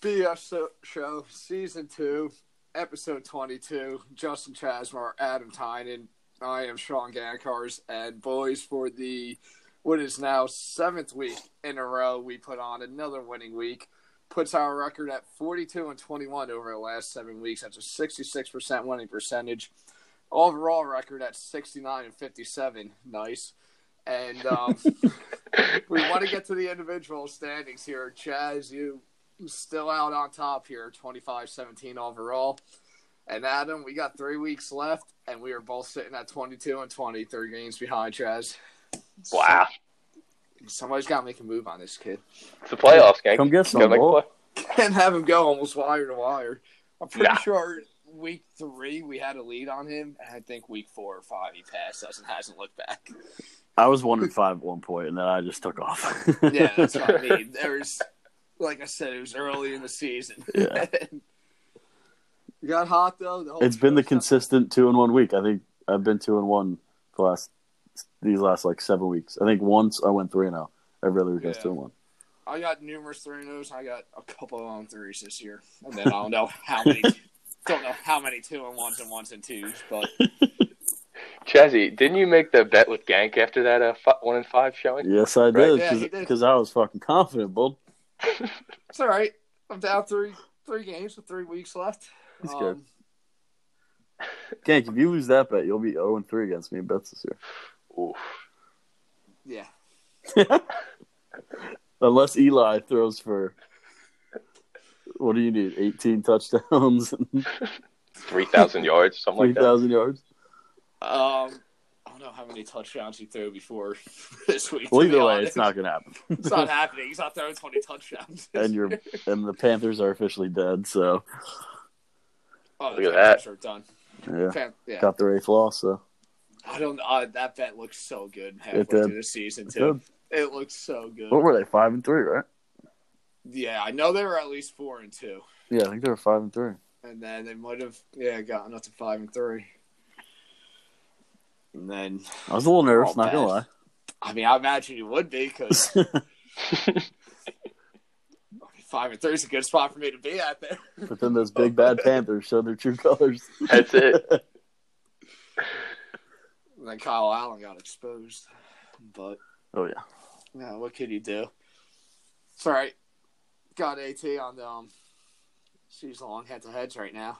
BS Show, Season 2, Episode 22, Justin Chasmar, Adam Tynan. I am Sean Gankars, and boys, for the what is now 7th week in a row, we put on another winning week. Puts our record at 42-21 over the last 7 weeks. That's a 66% winning percentage. Overall record at 69-57. Nice. And we want to get to the individual standings here. Chaz, you still out on top here, 25-17 overall. And Adam, we got 3 weeks left, and we are both sitting at 22-20, 3 games behind, Chaz. Wow. Somebody's got to make a move on this kid. It's the playoffs, gang. Come get some, boy. Can't have him go almost wire to wire. I'm pretty sure week 3 we had a lead on him, and I think week 4 or 5 he passed us and hasn't looked back. I was 1-5 at one point, and then I just took off. Yeah, that's what I mean. There's, like I said, it was early in the season. Yeah. You got hot, though. It's been the consistent 2-1 week. I think I've been 2-1 the last like 7 weeks. I think once I went 3-0. Every other week I was 2-1. I got numerous 3-0s. I got a couple of 3s this year, and then I don't know how many. Don't know how many 2-1s and 1s and 2s, but. Chazzy, didn't you make the bet with Gank after that 1-5 showing? Yes, I did, because I was fucking confident, bud. It's all right. I'm down three games with 3 weeks left. That's good. Gank, if you lose that bet, you'll be 0-3 against me in bets this year. Oof. Yeah. Unless Eli throws for, what do you need, 18 touchdowns? 3,000 yards, something like that. 3,000 yards. I don't know how many touchdowns he threw before this week. Well, either way, it's not going to happen. It's not happening. He's not throwing 20 touchdowns. And the Panthers are officially dead. So, oh, look at that. Are done. Yeah. Yeah, got their 8th loss. So, I don't. That bet looks so good halfway through the season too. It looks so good. What were they? 5-3, right? Yeah, I know they were at least 4-2. Yeah, I think they were 5-3. And then they might have gotten up to 5-3. And then I was a little nervous, not gonna lie. I mean, I imagine you would be because 5-3 is a good spot for me to be at there. But then those big bad Panthers show their true colors. That's it. And then Kyle Allen got exposed, but yeah, what could you do? It's all right. Got AT on the season-long head-to-heads right now.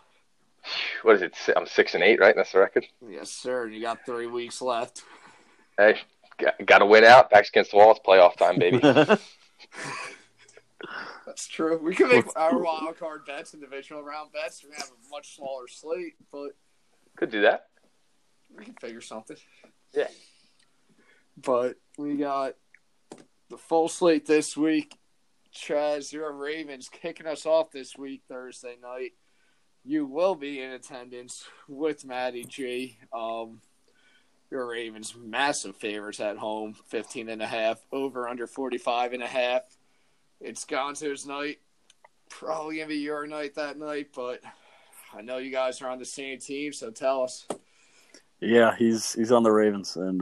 What is it? I'm 6-8, right? That's the record. Yes, sir. And you got 3 weeks left. Hey, got to win out. Backs against the wall. It's playoff time, baby. That's true. We can make our wild card bets, individual round bets. We're gonna have a much smaller slate, but could do that. We can figure something. Yeah. But we got the full slate this week. Chaz, your Ravens kicking us off this week, Thursday night. You will be in attendance with Matty G. Your Ravens, massive favorites at home, 15.5, over under 45.5. It's Gonzo's night. Probably going to be your night that night, but I know you guys are on the same team, so tell us. Yeah, he's on the Ravens, and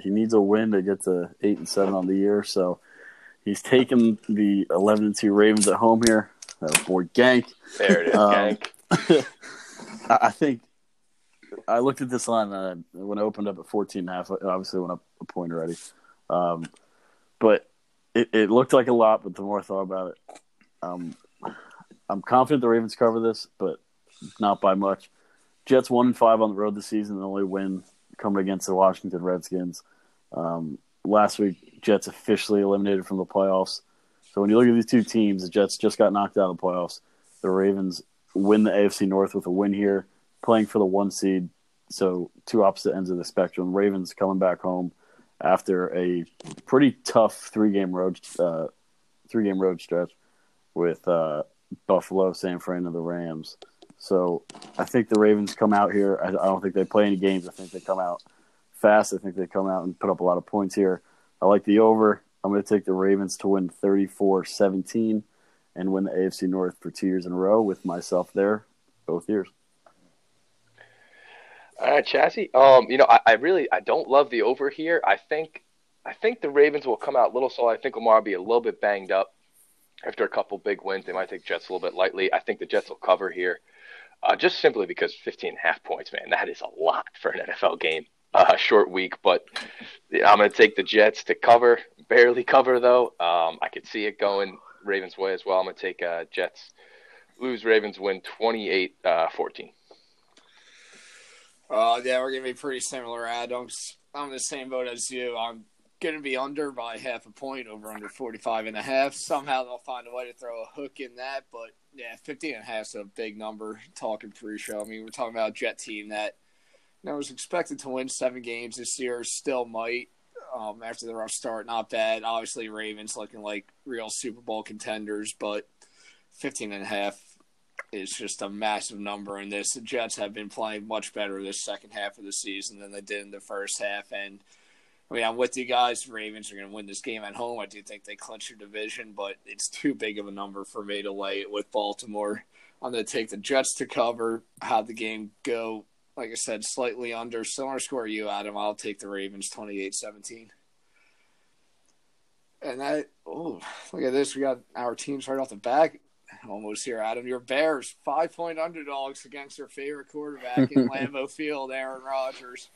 he needs a win to get to 8-7 on the year, so he's taking the 11-2 Ravens at home here. That was more Gank. There it is, Gank. I think I looked at this line when I opened up at 14.5. It obviously went up a point already. But it looked like a lot, but the more I thought about it, I'm confident the Ravens cover this, but not by much. Jets 1-5 on the road this season, the only win coming against the Washington Redskins. Last week, Jets officially eliminated from the playoffs. So when you look at these two teams, the Jets just got knocked out of the playoffs. The Ravens win the AFC North with a win here, playing for the 1 seed. So two opposite ends of the spectrum. Ravens coming back home after a pretty tough three-game road stretch with Buffalo, San Fran, and the Rams. So I think the Ravens come out here. I don't think they play any games. I think they come out fast. I think they come out and put up a lot of points here. I like the over. I'm going to take the Ravens to win 34-17 and win the AFC North for 2 years in a row with myself there, both years. All right, Chassie. I don't love the over here. I think the Ravens will come out a little slow. I think Lamar will be a little bit banged up. After a couple big wins, they might take Jets a little bit lightly. I think the Jets will cover here, just simply because 15.5 points, man, that is a lot for an NFL game. Short week, but I'm going to take the Jets to cover. Barely cover, though. I could see it going Ravens' way as well. I'm going to take Jets. Lose, Ravens win 28-14. Yeah, we're going to be pretty similar. I'm in the same boat as you. I'm going to be under by half a point, over under 45.5. Somehow they'll find a way to throw a hook in that. But, yeah, 15.5 is a big number talking pre-show. I mean, we're talking about a Jet team that was expected to win 7 games this year. Still might. After the rough start, not bad. Obviously, Ravens looking like real Super Bowl contenders, but 15.5 is just a massive number in this. The Jets have been playing much better this second half of the season than they did in the first half. And, I mean, I'm with you guys. Ravens are going to win this game at home. I do think they clinch their division, but it's too big of a number for me to lay it with Baltimore. I'm going to take the Jets to cover, have the game go, like I said, slightly under. Similar score you, Adam. I'll take the Ravens 28-17. And that, oh, look at this. We got our teams right off the back almost here, Adam. Your Bears, 5-point underdogs against their favorite quarterback in Lambeau Field, Aaron Rodgers.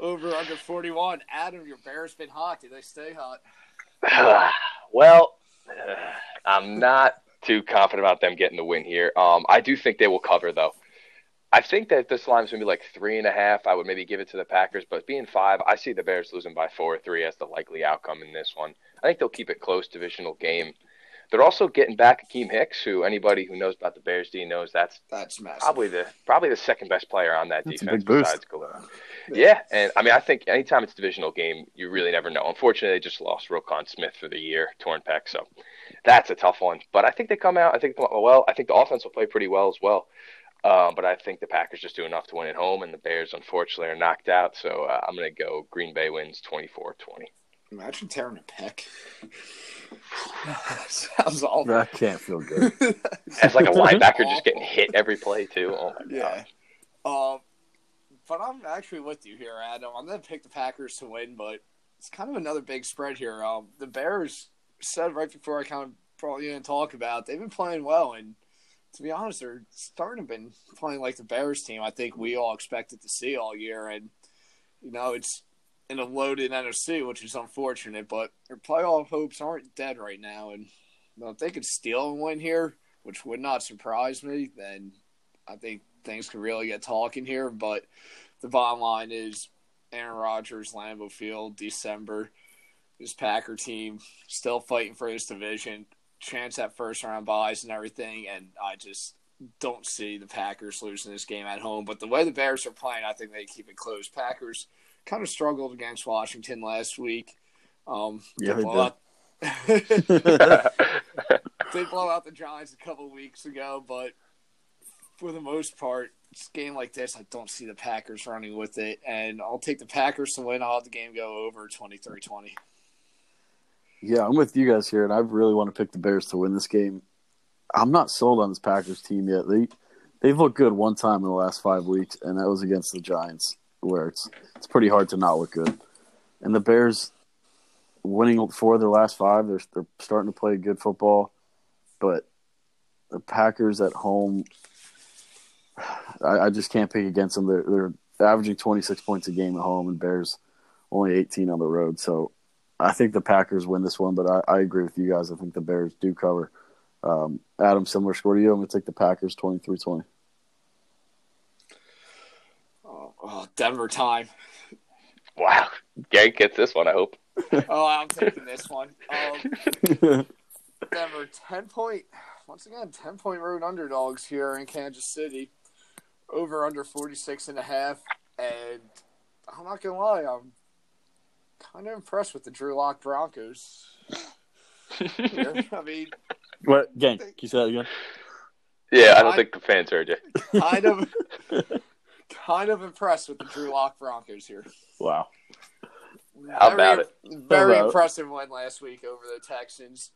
Over under 41. Adam, your Bears been hot. Do they stay hot? Well, I'm not too confident about them getting the win here. I do think they will cover, though. I think that this line is going to be like 3.5. I would maybe give it to the Packers, but being 5, I see the Bears losing by 4 or 3 as the likely outcome in this one. I think they'll keep it close, divisional game. They're also getting back Akiem Hicks, who anybody who knows about the Bears D knows that's probably the second best player on that defense besides Gallup. Yeah, and I mean, I think anytime it's a divisional game, you really never know. Unfortunately, they just lost Roquan Smith for the year, torn pec, so that's a tough one. But I think they come out. I think they come out well. I think the offense will play pretty well as well. But I think the Packers just do enough to win at home, and the Bears, unfortunately, are knocked out. So I'm going to go Green Bay wins 24-20. Imagine tearing a pec. Sounds awful. That can't feel good. It's like a linebacker just getting hit every play, too. Oh, my God. Yeah. But I'm actually with you here, Adam. I'm going to pick the Packers to win, but it's kind of another big spread here. The Bears, said right before I kind of brought you in and talk about, they've been playing well, and to be honest, they're starting to been playing like the Bears team I think we all expected to see all year. And, you know, it's in a loaded NFC, which is unfortunate, but their playoff hopes aren't dead right now. And you know, if they could steal and win here, which would not surprise me, then I think things could really get talking here. But the bottom line is Aaron Rodgers, Lambeau Field, December, this Packer team still fighting for his division. Chance at first round buys and everything, and I just don't see the Packers losing this game at home. But the way the Bears are playing, I think they keep it close. Packers kind of struggled against Washington last week. Yeah, they blow out the Giants a couple weeks ago, but for the most part, it's a game like this, I don't see the Packers running with it, and I'll take the Packers to win. I'll have the game go over 23-20. Yeah, I'm with you guys here, and I really want to pick the Bears to win this game. I'm not sold on this Packers team yet. They've looked good one time in the last 5 weeks, and that was against the Giants, where it's pretty hard to not look good. And the Bears winning 4 of their last 5, they're starting to play good football. But the Packers at home, I just can't pick against them. They're averaging 26 points a game at home, and Bears only 18 on the road, so I think the Packers win this one, but I agree with you guys. I think the Bears do cover. Adam, similar score to you. I'm going to take the Packers 23-20. Oh, Denver time. Wow. Gank gets this one, I hope. Oh, I'm taking this one. Denver, 10-point. Once again, 10-point road underdogs here in Kansas City. Over under 46.5. And I'm not going to lie, I'm kind of impressed with the Drew Locke Broncos. I mean, what gang? Can you say that again? Yeah, I don't think the fans heard you. Kind of impressed with the Drew Locke Broncos here. Wow, how about it? Very impressive win last week over the Texans.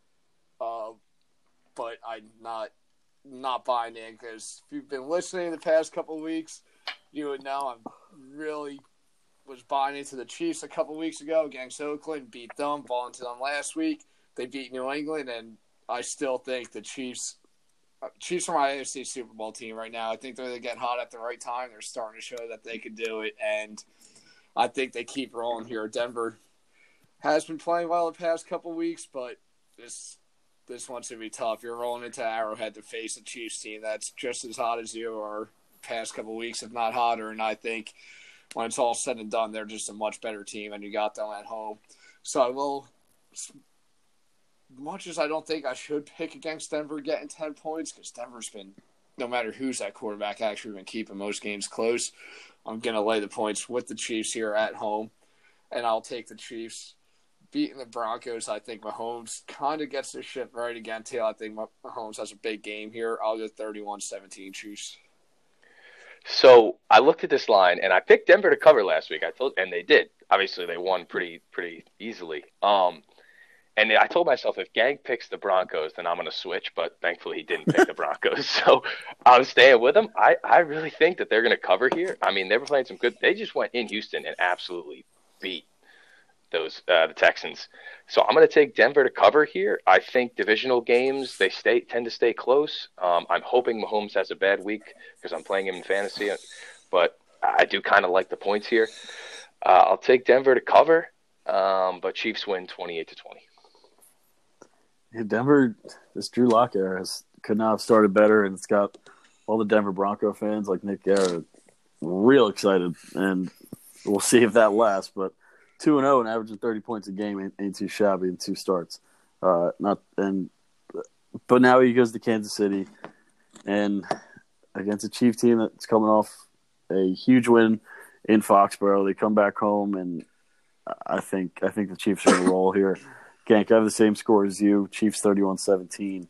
But I'm not buying in, because if you've been listening the past couple of weeks, you would know I'm really was buying into the Chiefs a couple weeks ago against Oakland, beat them, bought into them last week. They beat New England, and I still think the Chiefs are my AFC Super Bowl team right now. I think they're getting hot at the right time. They're starting to show that they could do it, and I think they keep rolling here. Denver has been playing well the past couple weeks, but this one's going to be tough. You're rolling into Arrowhead to face a Chiefs team that's just as hot as you are past couple weeks, if not hotter, and I think when it's all said and done, they're just a much better team, and you got them at home. So I will – much as I don't think I should pick against Denver getting 10 points, because Denver's been, no matter who's that quarterback, actually been keeping most games close, I'm going to lay the points with the Chiefs here at home, and I'll take the Chiefs. Beating the Broncos, I think Mahomes kind of gets their shit right again, too. I think Mahomes has a big game here. I'll go 31-17 Chiefs. So I looked at this line, and I picked Denver to cover last week. And they did. Obviously, they won pretty easily. And I told myself, if Gang picks the Broncos, then I'm going to switch. But thankfully, he didn't pick the Broncos. So I'm staying with him. I really think that they're going to cover here. I mean, they were playing some good – they just went in Houston and absolutely beat those the Texans. So I'm going to take Denver to cover here. I think divisional games, they tend to stay close. I'm hoping Mahomes has a bad week because I'm playing him in fantasy. But I do kind of like the points here. I'll take Denver to cover, but Chiefs win 28-20. Denver, this Drew Locke era could not have started better, and it's got all the Denver Bronco fans like Nick Garrett real excited, and we'll see if that lasts. But 2-0 and averaging 30 points a game ain't too shabby in two starts. But now he goes to Kansas City, and against a Chief team that's coming off a huge win in Foxborough, they come back home, and I think the Chiefs are going to roll here. Gank, I have the same score as you, Chiefs 31-17.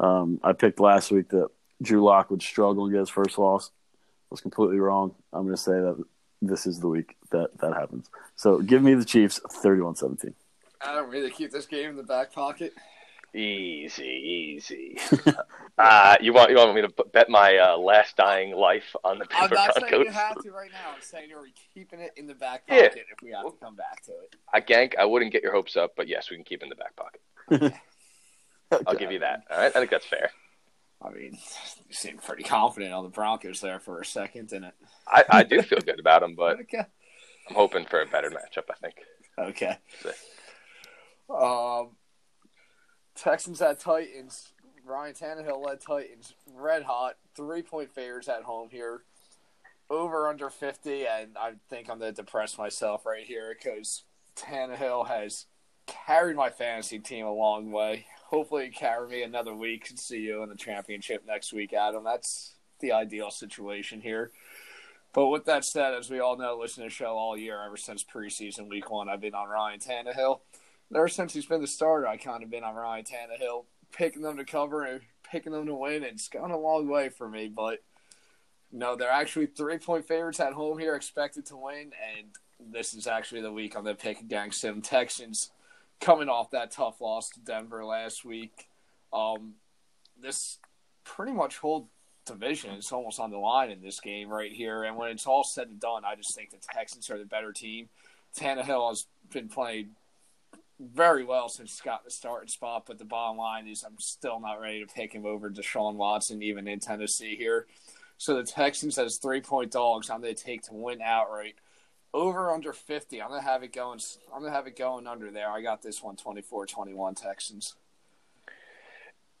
I picked last week that Drew Locke would struggle and get his first loss. I was completely wrong. I'm going to say that this is the week that happens. So give me the Chiefs 31-17. I don't really keep this game in the back pocket. Easy. You want me to bet my last dying life on the Denver Broncos? I'm not saying you have to right now. I'm saying you're keeping it in the back pocket if we have to come back to it. I wouldn't get your hopes up, but yes, we can keep it in the back pocket. Okay. I'll give you that. All right, I think that's fair. I mean, you seem pretty confident on the Broncos there for a second, didn't it? I do feel good about them, but okay. I'm hoping for a better matchup, I think. Okay. So. Texans at Titans. Ryan Tannehill led Titans red hot. 3-point favorites at home here. Over under 50, and I think I'm going to depress myself right here because Tannehill has carried my fantasy team a long way. Hopefully he carry me another week and see you in the championship next week, Adam. That's the ideal situation here. But with that said, as we all know, listen to the show all year, ever since preseason week one, I've been on Ryan Tannehill. Ever since he's been the starter, I kind of been on Ryan Tannehill, picking them to cover and picking them to win. It's gone a long way for me, but no, they're actually 3-point favorites at home here, expected to win, and this is actually the week I'm going to pick against them. Texans coming off that tough loss to Denver last week. This pretty much whole division is almost on the line in this game right here, and when it's all said and done, I just think the Texans are the better team. Tannehill has been playing very well since he's got the starting spot, but the bottom line is I'm still not ready to pick him over Deshaun Watson, even in Tennessee here. So the Texans as 3-point dogs, I'm going to take to win outright. Over under 50, I'm going to have it going under there. I got this one 24-21 Texans.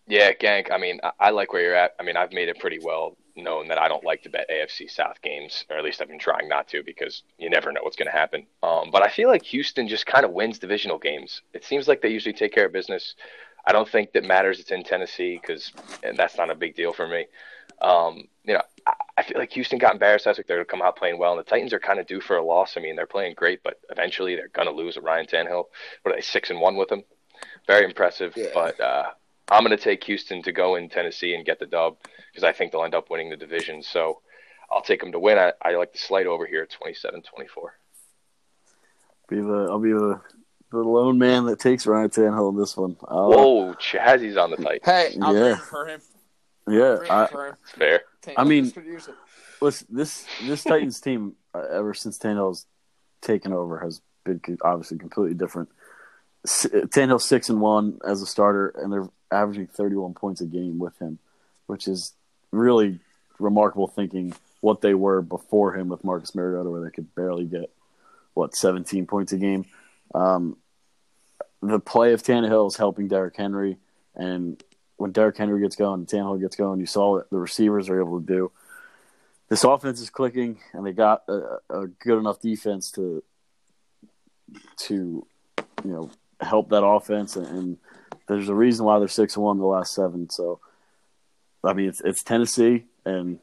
Yeah, Gank, I mean, I like where you're at. I mean, I've made it pretty well known that I don't like to bet AFC South games, or at least I've been trying not to because you never know what's going to happen. But I feel like Houston just kind of wins divisional games. It seems like they usually take care of business. I don't think that matters it's in Tennessee because that's not a big deal for me. I feel like Houston got embarrassed last week. They're going to come out playing well, and the Titans are kind of due for a loss. I mean, they're playing great, but eventually they're going to lose to Ryan Tannehill. What are they, 6-1 with him? Very impressive, yeah. But I'm going to take Houston to go in Tennessee and get the dub because I think they'll end up winning the division. So I'll take them to win. I like the slate over here at 27-24. I'll be the lone man that takes Ryan Tannehill in this one. Whoa, Chazzy's on the Titans. Hey, I'm rooting for him. Yeah, it's fair. I mean, listen, this Titans team, ever since Tannehill's taken over, has been obviously completely different. Tannehill 6-1 as a starter, and they're averaging 31 points a game with him, which is really remarkable thinking what they were before him with Marcus Mariota, where they could barely get, 17 points a game. The play of Tannehill is helping Derrick Henry, and when Derrick Henry gets going and Tannehill gets going, you saw what the receivers are able to do. This offense is clicking, and they got a good enough defense to help that offense. And there's a reason why they're 6-1 the last seven. So, I mean, it's Tennessee, and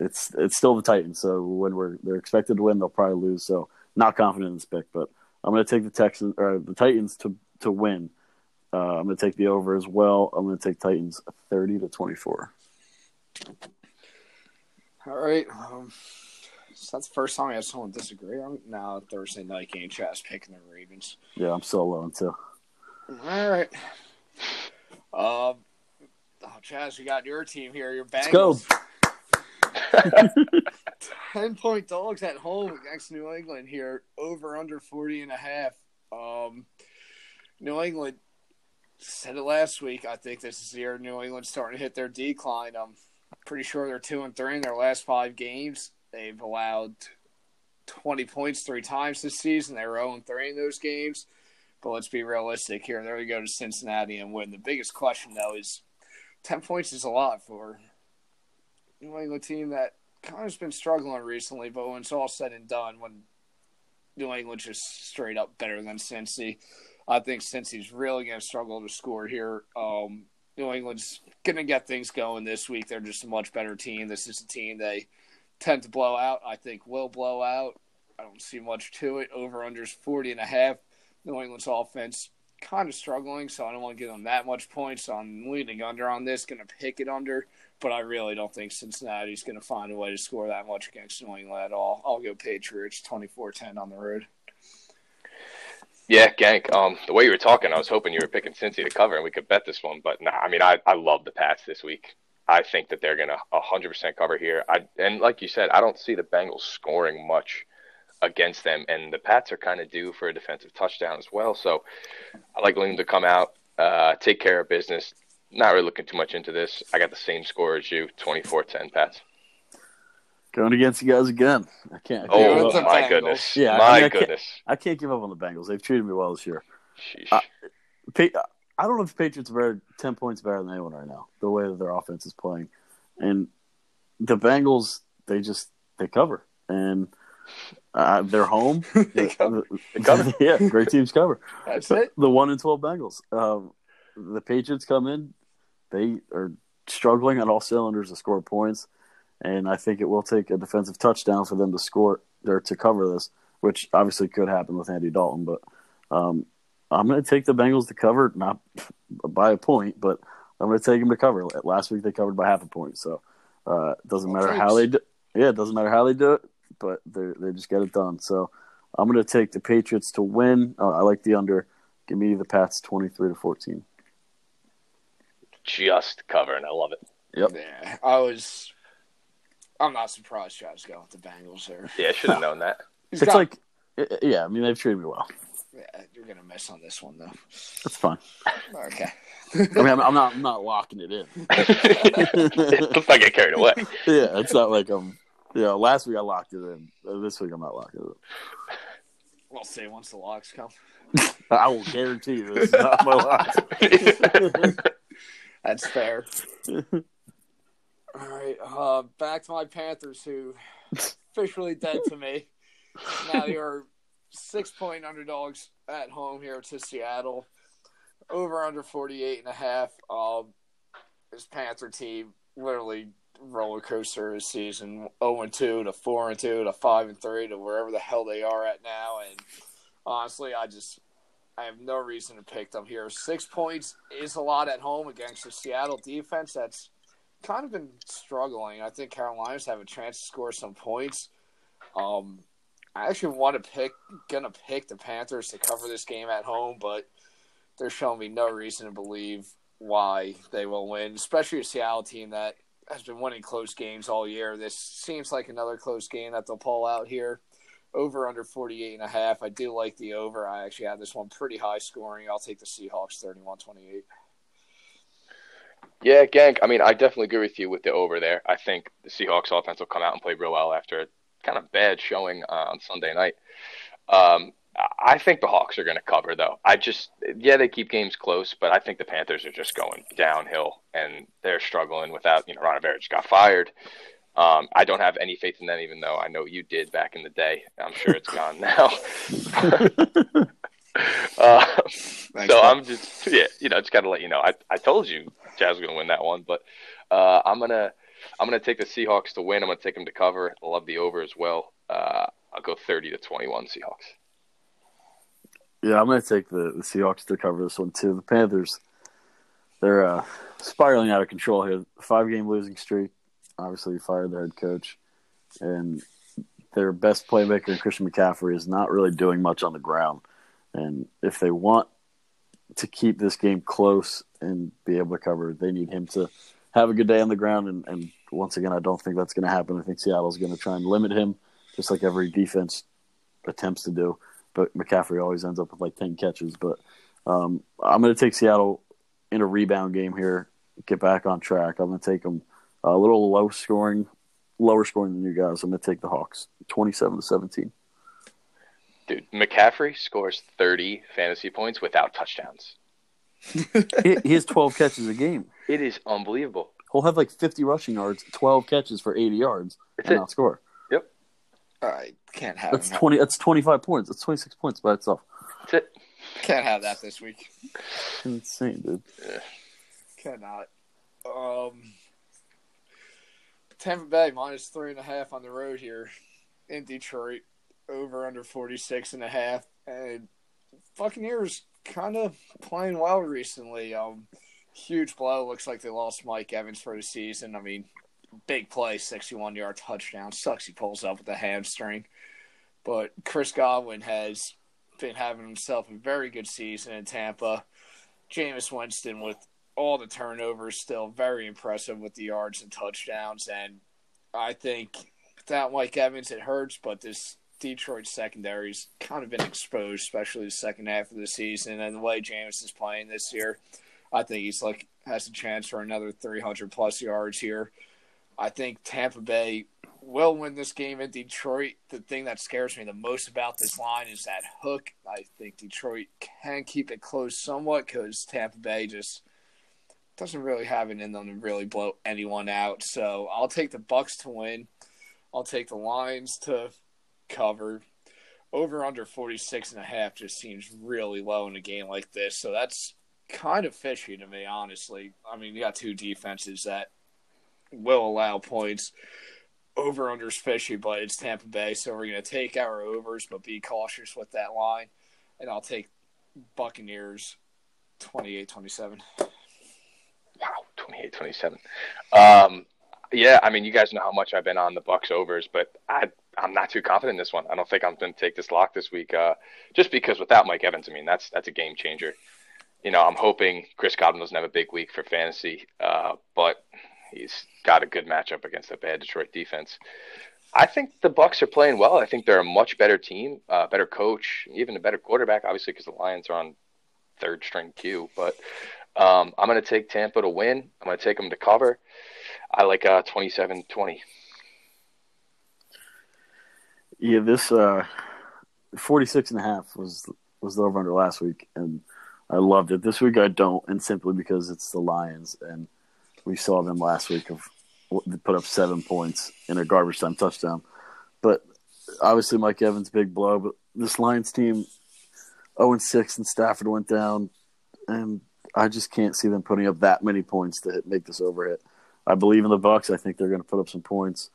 it's still the Titans. So when they're expected to win, they'll probably lose. So not confident in this pick, but I'm going to take the Titans to win. I'm going to take the over as well. I'm going to take Titans 30-24. All right. So that's the first time I have someone disagree on it. Now Thursday night game chat's picking the Ravens. Yeah, I'm so alone too. All right. Chaz, you got your team here. Your Bengals. Let's go. 10-point dogs at home against New England here. Over under 40.5. New England said it last week. I think this is the year New England's starting to hit their decline. I'm pretty sure they're 2-3 in their last 5 games. They've allowed 20 points 3 times this season. They were 0-3 in those games. But let's be realistic here. They're going to go to Cincinnati and win. The biggest question, though, is 10 points is a lot for a New England team that kind of has been struggling recently. But when it's all said and done, when New England's just straight up better than Cincy, I think Cincy's really going to struggle to score here. New England's going to get things going this week. They're just a much better team. This is a team they tend to blow out. I think will blow out. I don't see much to it. Over-under's 40.5. New England's offense kind of struggling, so I don't want to give them that much points. So I'm leaning under on this, going to pick it under. But I really don't think Cincinnati's going to find a way to score that much against New England at all. I'll go Patriots 24-10 on the road. Yeah, Gank, the way you were talking, I was hoping you were picking Cincy to cover and we could bet this one. But, nah, I mean, I love the Pats this week. I think that they're going to 100% cover here. And like you said, I don't see the Bengals scoring much against them. And the Pats are kind of due for a defensive touchdown as well. So I like Liam to come out, take care of business. Not really looking too much into this. I got the same score as you, 24-10 Pats. Going against you guys again. I can't oh, my goodness. Yeah, goodness. I can't give up on the Bengals. They've treated me well this year. I don't know if the Patriots are 10 points better than anyone right now, the way that their offense is playing. And the Bengals, they cover. And they're home. They cover. Yeah, great teams cover. That's it. The 1-12 Bengals. The Patriots come in. They are struggling on all cylinders to score points. And I think it will take a defensive touchdown for them to score or to cover this, which obviously could happen with Andy Dalton. But I'm going to take the Bengals to cover, not by a point, but I'm going to take them to cover. Last week they covered by 0.5 point, so it doesn't matter how they do. Yeah, it doesn't matter how they do it, but they just get it done. So I'm going to take the Patriots to win. I like the under. Give me the Pats 23-14. Just cover, and I love it. Yep. Yeah, I'm not surprised Josh got with the Bengals there. Yeah, I should have known that. Yeah, I mean, they've treated me well. Yeah, you're going to miss on this one, though. That's fine. Okay. I mean, I'm not locking it in. Let's not get carried away. Yeah, it's not like last week I locked it in. This week I'm not locking it in. We'll see once the locks come. I will guarantee you this is not my locks. That's fair. All right, back to my Panthers, who officially dead to me. Now they are 6-point underdogs at home here to Seattle. Over under 48.5. This Panther team literally roller coaster this season. 0-2 to 4-2 to 5-3 to wherever the hell they are at now. And honestly, I have no reason to pick them here. 6 points is a lot at home against the Seattle defense. That's kind of been struggling. I think Carolina's have a chance to score some points. I actually gonna pick the Panthers to cover this game at home, but they're showing me no reason to believe why they will win, especially a Seattle team that has been winning close games all year. This seems like another close game that they'll pull out here. over under 48.5. I do like the over. I actually had this one pretty high scoring. I'll take the Seahawks 31-28. Yeah, Gank, I mean, I definitely agree with you with the over there. I think the Seahawks offense will come out and play real well after a kind of bad showing on Sunday night. I think the Hawks are going to cover, though. They keep games close, but I think the Panthers are just going downhill, and they're struggling without, Ron Rivera just got fired. I don't have any faith in them, even though I know you did back in the day. I'm sure it's gone now. I'm just, just got to let you know. I told you Jazz was going to win that one, but I'm gonna take the Seahawks to win. I'm gonna take them to cover. I love the over as well. I'll go 30-21 Seahawks. Yeah, I'm gonna take the Seahawks to cover this one too. The Panthers, they're spiraling out of control here. 5-game losing streak. Obviously, fired their head coach, and their best playmaker, Christian McCaffrey, is not really doing much on the ground. And if they want to keep this game close and be able to cover, they need him to have a good day on the ground. And once again, I don't think that's going to happen. I think Seattle's going to try and limit him, just like every defense attempts to do. But McCaffrey always ends up with like 10 catches. But I'm going to take Seattle in a rebound game here, get back on track. I'm going to take them a little lower scoring than you guys. I'm going to take the Hawks, 27-17. Dude, McCaffrey scores 30 fantasy points without touchdowns. He has 12 catches a game. It is unbelievable. He'll have like 50 rushing yards, 12 catches for 80 yards, and not score. Yep. I can't have that's him. 20. That's 25 points. That's 26 points by itself. That's it. Can't have that this week. Insane, dude. Yeah. Cannot. Tampa Bay minus 3.5 on the road here in Detroit. Over under 46.5, and Buccaneers kind of playing well recently. Huge blow. Looks like they lost Mike Evans for the season. I mean, big play, 61-yard touchdown. Sucks he pulls up with a hamstring. But Chris Godwin has been having himself a very good season in Tampa. Jameis Winston with all the turnovers still very impressive with the yards and touchdowns. And I think without Mike Evans, it hurts, but this Detroit secondary's kind of been exposed, especially the second half of the season. And the way Jameis is playing this year, I think he's has a chance for another 300-plus yards here. I think Tampa Bay will win this game in Detroit. The thing that scares me the most about this line is that hook. I think Detroit can keep it close somewhat because Tampa Bay just doesn't really have it in them to really blow anyone out. So I'll take the Bucs to win. I'll take the Lions to cover. Over under 46.5 just seems really low in a game like this, so that's kind of fishy to me, honestly. I mean, you got two defenses that will allow points. Over under is fishy, but it's Tampa Bay, so we're going to take our overs, but be cautious with that line. And I'll take Buccaneers 28-27. Wow, 28-27. Yeah, I mean, you guys know how much I've been on the Bucs overs, but I'm not too confident in this one. I don't think I'm going to take this lock this week, just because without Mike Evans, I mean, that's a game changer. I'm hoping Chris Godwin doesn't have a big week for fantasy, but he's got a good matchup against a bad Detroit defense. I think the Bucs are playing well. I think they're a much better team, better coach, even a better quarterback, obviously, because the Lions are on third-string Q, but I'm going to take Tampa to win. I'm going to take them to cover. I like 27-20. Yeah, this 46.5 was the over-under last week, and I loved it. This week I don't, and simply because it's the Lions, and we saw them last week they put up 7 points in a garbage time touchdown. But obviously Mike Evans, big blow, but this Lions team, 0-6, and Stafford went down, and I just can't see them putting up that many points to make this over hit. I believe in the Bucs. I think they're going to put up some points.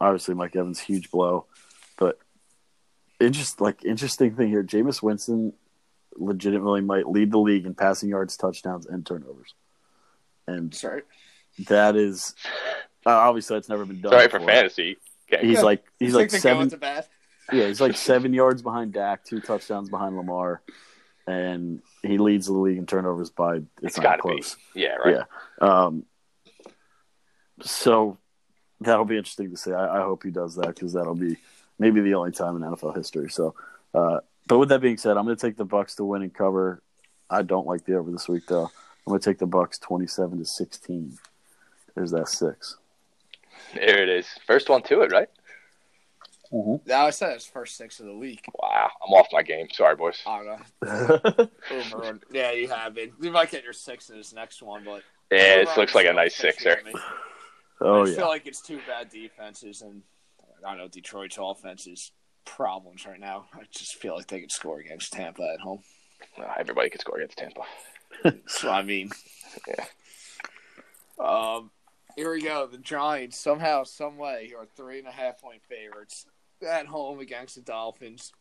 Obviously, Mike Evans, huge blow. But interesting thing here, Jameis Winston legitimately might lead the league in passing yards, touchdowns, and turnovers. And sorry, that is obviously that's never been done. Sorry before. For fantasy. Okay. He's like 7. Yeah, he's like 7 yards behind Dak, 2 touchdowns behind Lamar, and he leads the league in turnovers by it's not close. Be. Yeah, right. Yeah. So that'll be interesting to see. I hope he does that because that'll be maybe the only time in NFL history. So, but with that being said, I'm going to take the Bucs to win and cover. I don't like the over this week, though. I'm going to take the Bucs 27-16. There's that 6. There it is. First one to it, right? Mm-hmm. No, I said it's first 6 of the week. Wow. I'm off my game. Sorry, boys. I don't know. Over. Yeah, you have it. You might get your 6 in this next one, but yeah, it looks like a nice 6 there. Oh, yeah. I feel like it's two bad defenses, and I don't know, Detroit's offense is problems right now. I just feel like they could score against Tampa at home. Everybody could score against Tampa. So I mean. Yeah. Here we go. The Giants somehow, some way, are 3.5-point favorites at home against the Dolphins.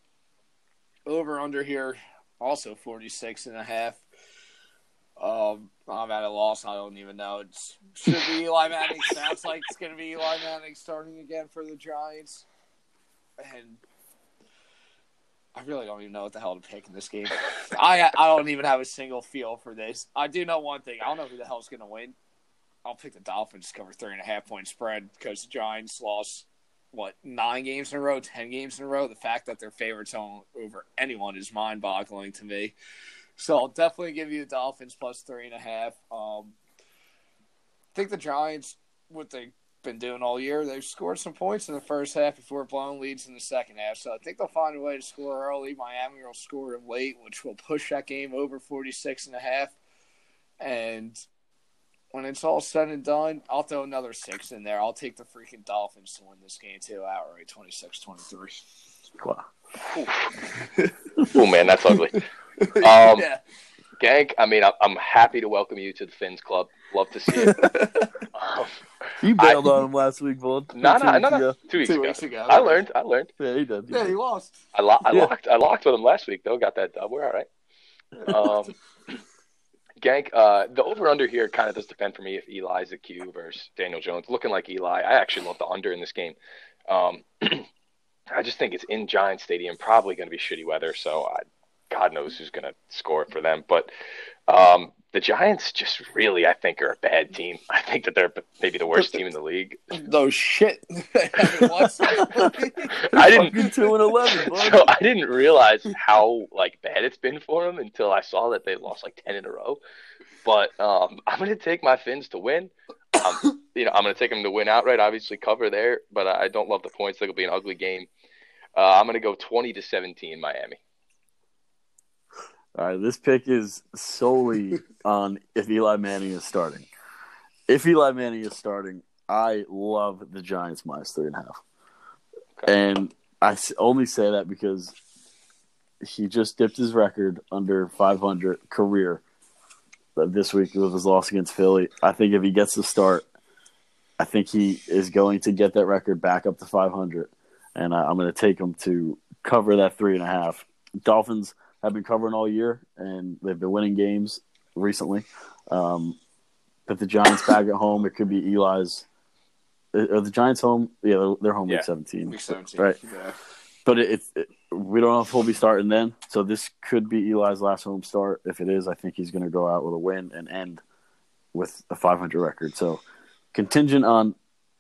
Over under here, also 46.5. I'm at a loss. I don't even know. It should be Eli Manning. Sounds like it's going to be Eli Manning starting again for the Giants. And I really don't even know what the hell to pick in this game. I don't even have a single feel for this. I do know one thing. I don't know who the hell's going to win. I'll pick the Dolphins to cover 3.5-point spread because the Giants lost, 10 games in a row. The fact that they're favorites over anyone is mind-boggling to me. So I'll definitely give you the Dolphins plus 3.5. I think the Giants, what they've been doing all year, they've scored some points in the first half before blowing leads in the second half. So I think they'll find a way to score early. Miami will score late, which will push that game over 46.5. And when it's all said and done, I'll throw another 6 in there. I'll take the freaking Dolphins to win this game, too, outright, 26-23. Wow. Oh, man, that's ugly. Yeah. Gank, I mean, I'm happy to welcome you to the Finns Club. Love to see it. You bailed on him last week, Bull. No, 2 weeks ago. I learned. Yeah, he did. Yeah, he lost. I locked with him last week, though. Got that dub. We're all right. Gank, the over-under here kind of does depend for me if Eli's the Q versus Daniel Jones. Looking like Eli, I actually love the under in this game. I just think it's in Giants Stadium, probably going to be shitty weather, so God knows who's going to score for them. But the Giants just really, I think, are a bad team. I think that they're maybe the worst team in the league. No shit. I didn't 2-11. So I didn't realize how bad it's been for them until I saw that they lost 10 in a row. But I'm going to take my Fins to win. I'm going to take them to win outright. Obviously, cover there, but I don't love the points. It'll be an ugly game. I'm going to go 20-17 Miami. All right, this pick is solely on if Eli Manning is starting. If Eli Manning is starting, I love the Giants minus 3.5. Okay. And I only say that because he just dipped his record under 500 career this week with his loss against Philly. I think if he gets the start, I think he is going to get that record back up to 500. And I'm going to take him to cover that 3.5. Dolphins I've been covering all year, and they've been winning games recently. But the Giants back at home, it could be Eli's. Are the Giants home? Yeah, they're home week 17. Week 17, right? Yeah. But we don't know if he'll be starting then, so this could be Eli's last home start. If it is, I think he's going to go out with a win and end with a 500 record. So contingent on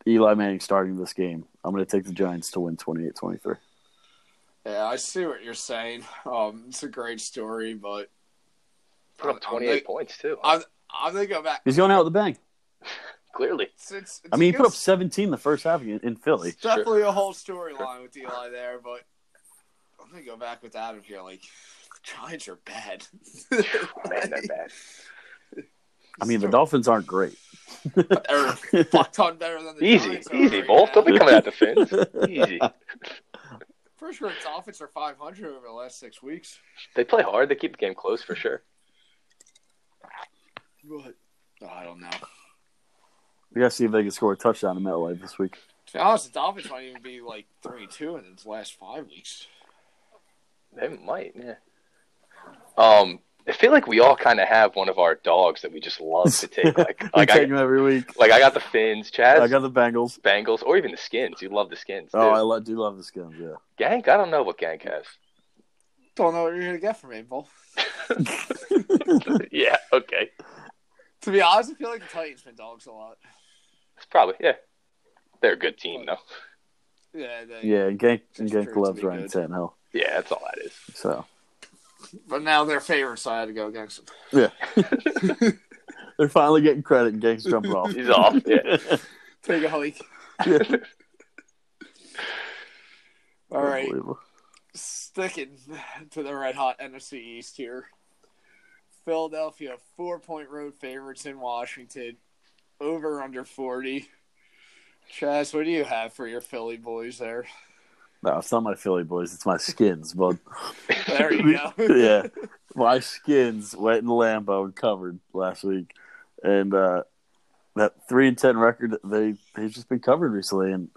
Eli Manning starting this game, I'm going to take the Giants to win 28-23. Yeah, I see what you're saying. It's a great story, but put up 28 points too. I'm gonna go back. He's going out with a bang. Clearly, he put up 17 the first half in Philly. It's definitely a whole storyline with Eli there, but I'm gonna go back with Adam here. The Giants are bad. Man, they're bad. The Dolphins aren't great. They're a fuck ton better than the Giants. Easy, Bolt. Don't be coming at the Fins. Easy. For sure, its offense are 500 over the last 6 weeks. They play hard. They keep the game close for sure. But, I don't know. We got to see if they can score a touchdown in MetLife this week. To be honest, the Dolphins might even be 3-2 in its last 5 weeks. They might, yeah. I feel like we all kind of have one of our dogs that we just love to take. Take them every week. I got the Fins, Chaz. I got the Bengals. Or even the Skins. You love the Skins, too. Oh, I do love the Skins, yeah. Gank? I don't know what Gank has. Don't know what you're going to get from me, Bull. Yeah, okay. To be honest, I feel like the Titans been dogs a lot. It's probably, yeah. They're a good team, though. Yeah, and Gank loves Ryan Tannehill. Yeah, that's all that is. So, but now their favorite side to go against him. Yeah. They're finally getting credit, and Gank's jumping off. He's off, yeah. Take a hike. Yeah. All right. Sticking to the red-hot NFC East here. Philadelphia, 4-point road favorites in Washington. Over under 40. Chaz, what do you have for your Philly boys there? No, it's not my Philly boys. It's my Skins, bud. There you go. Yeah. My Skins went in Lambeau and covered last week. And that 3-10 record, they've just been covered recently. And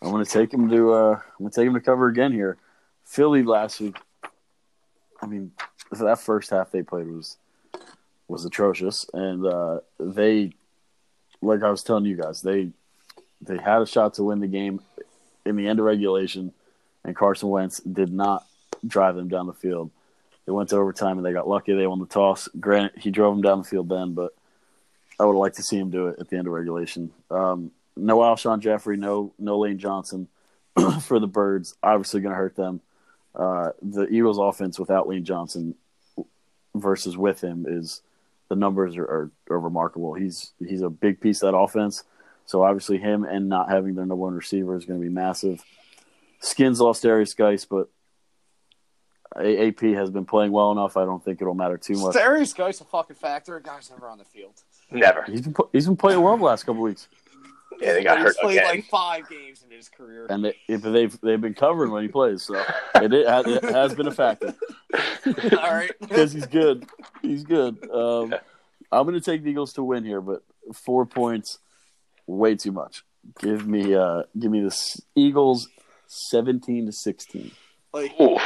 I'm going to take them to cover again here. Philly last week, I mean, that first half they played was atrocious. And they, like I was telling you guys, they had a shot to win the game in the end of regulation, and Carson Wentz did not drive them down the field. They went to overtime, and they got lucky. They won the toss. Granted, he drove them down the field then, but I would have liked to see him do it at the end of regulation. No Alshon Jeffrey, no Lane Johnson for the Birds. Obviously going to hurt them. The Eagles' offense without Lane Johnson versus with him is the numbers are remarkable. He's a big piece of that offense. So, obviously, him and not having their number one receiver is going to be massive. Skins lost Derrius Guice, but AP has been playing well enough. I don't think it'll matter too much. Is Derrius Guice a fucking factor? The guy's never on the field. Never. He's been playing well the last couple weeks. Yeah, they got hurt again. He's played like 5 games in his career. And they've been covering when he plays, so it has been a factor. All right. Because he's good. He's good. I'm going to take the Eagles to win here, but 4 points – way too much. Give me the Eagles 17-16. Like, oof.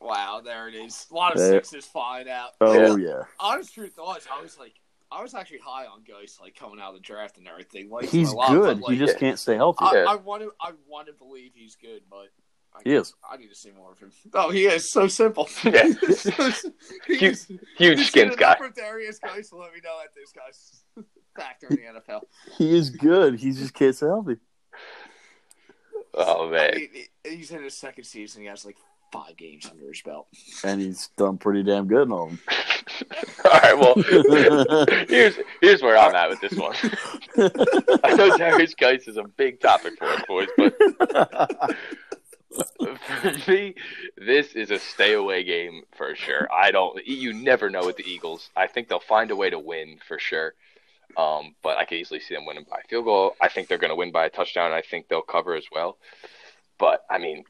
Wow, there it is. A lot of sixes flying out. Oh yeah. Honest truth was, I was actually high on Guice, coming out of the draft and everything. He's good. He just can't stay healthy. I want to believe he's good, but I need to see more of him. Oh, he is so simple. Yeah. Huge Skins guy. Derrius Guice, let me know at this guy's factor in the NFL. He is good. He just can't stay healthy. Oh, man. I mean, he's in his second season. He has 5 games under his belt. And he's done pretty damn good in all of them. All right, well, here's where I'm at with this one. I know Derrius Guice is a big topic for us, boys, but... For me, this is a stay-away game for sure. You never know with the Eagles. I think they'll find a way to win for sure. But I could easily see them winning by a field goal. I think they're going to win by a touchdown. And I think they'll cover as well. But, I mean,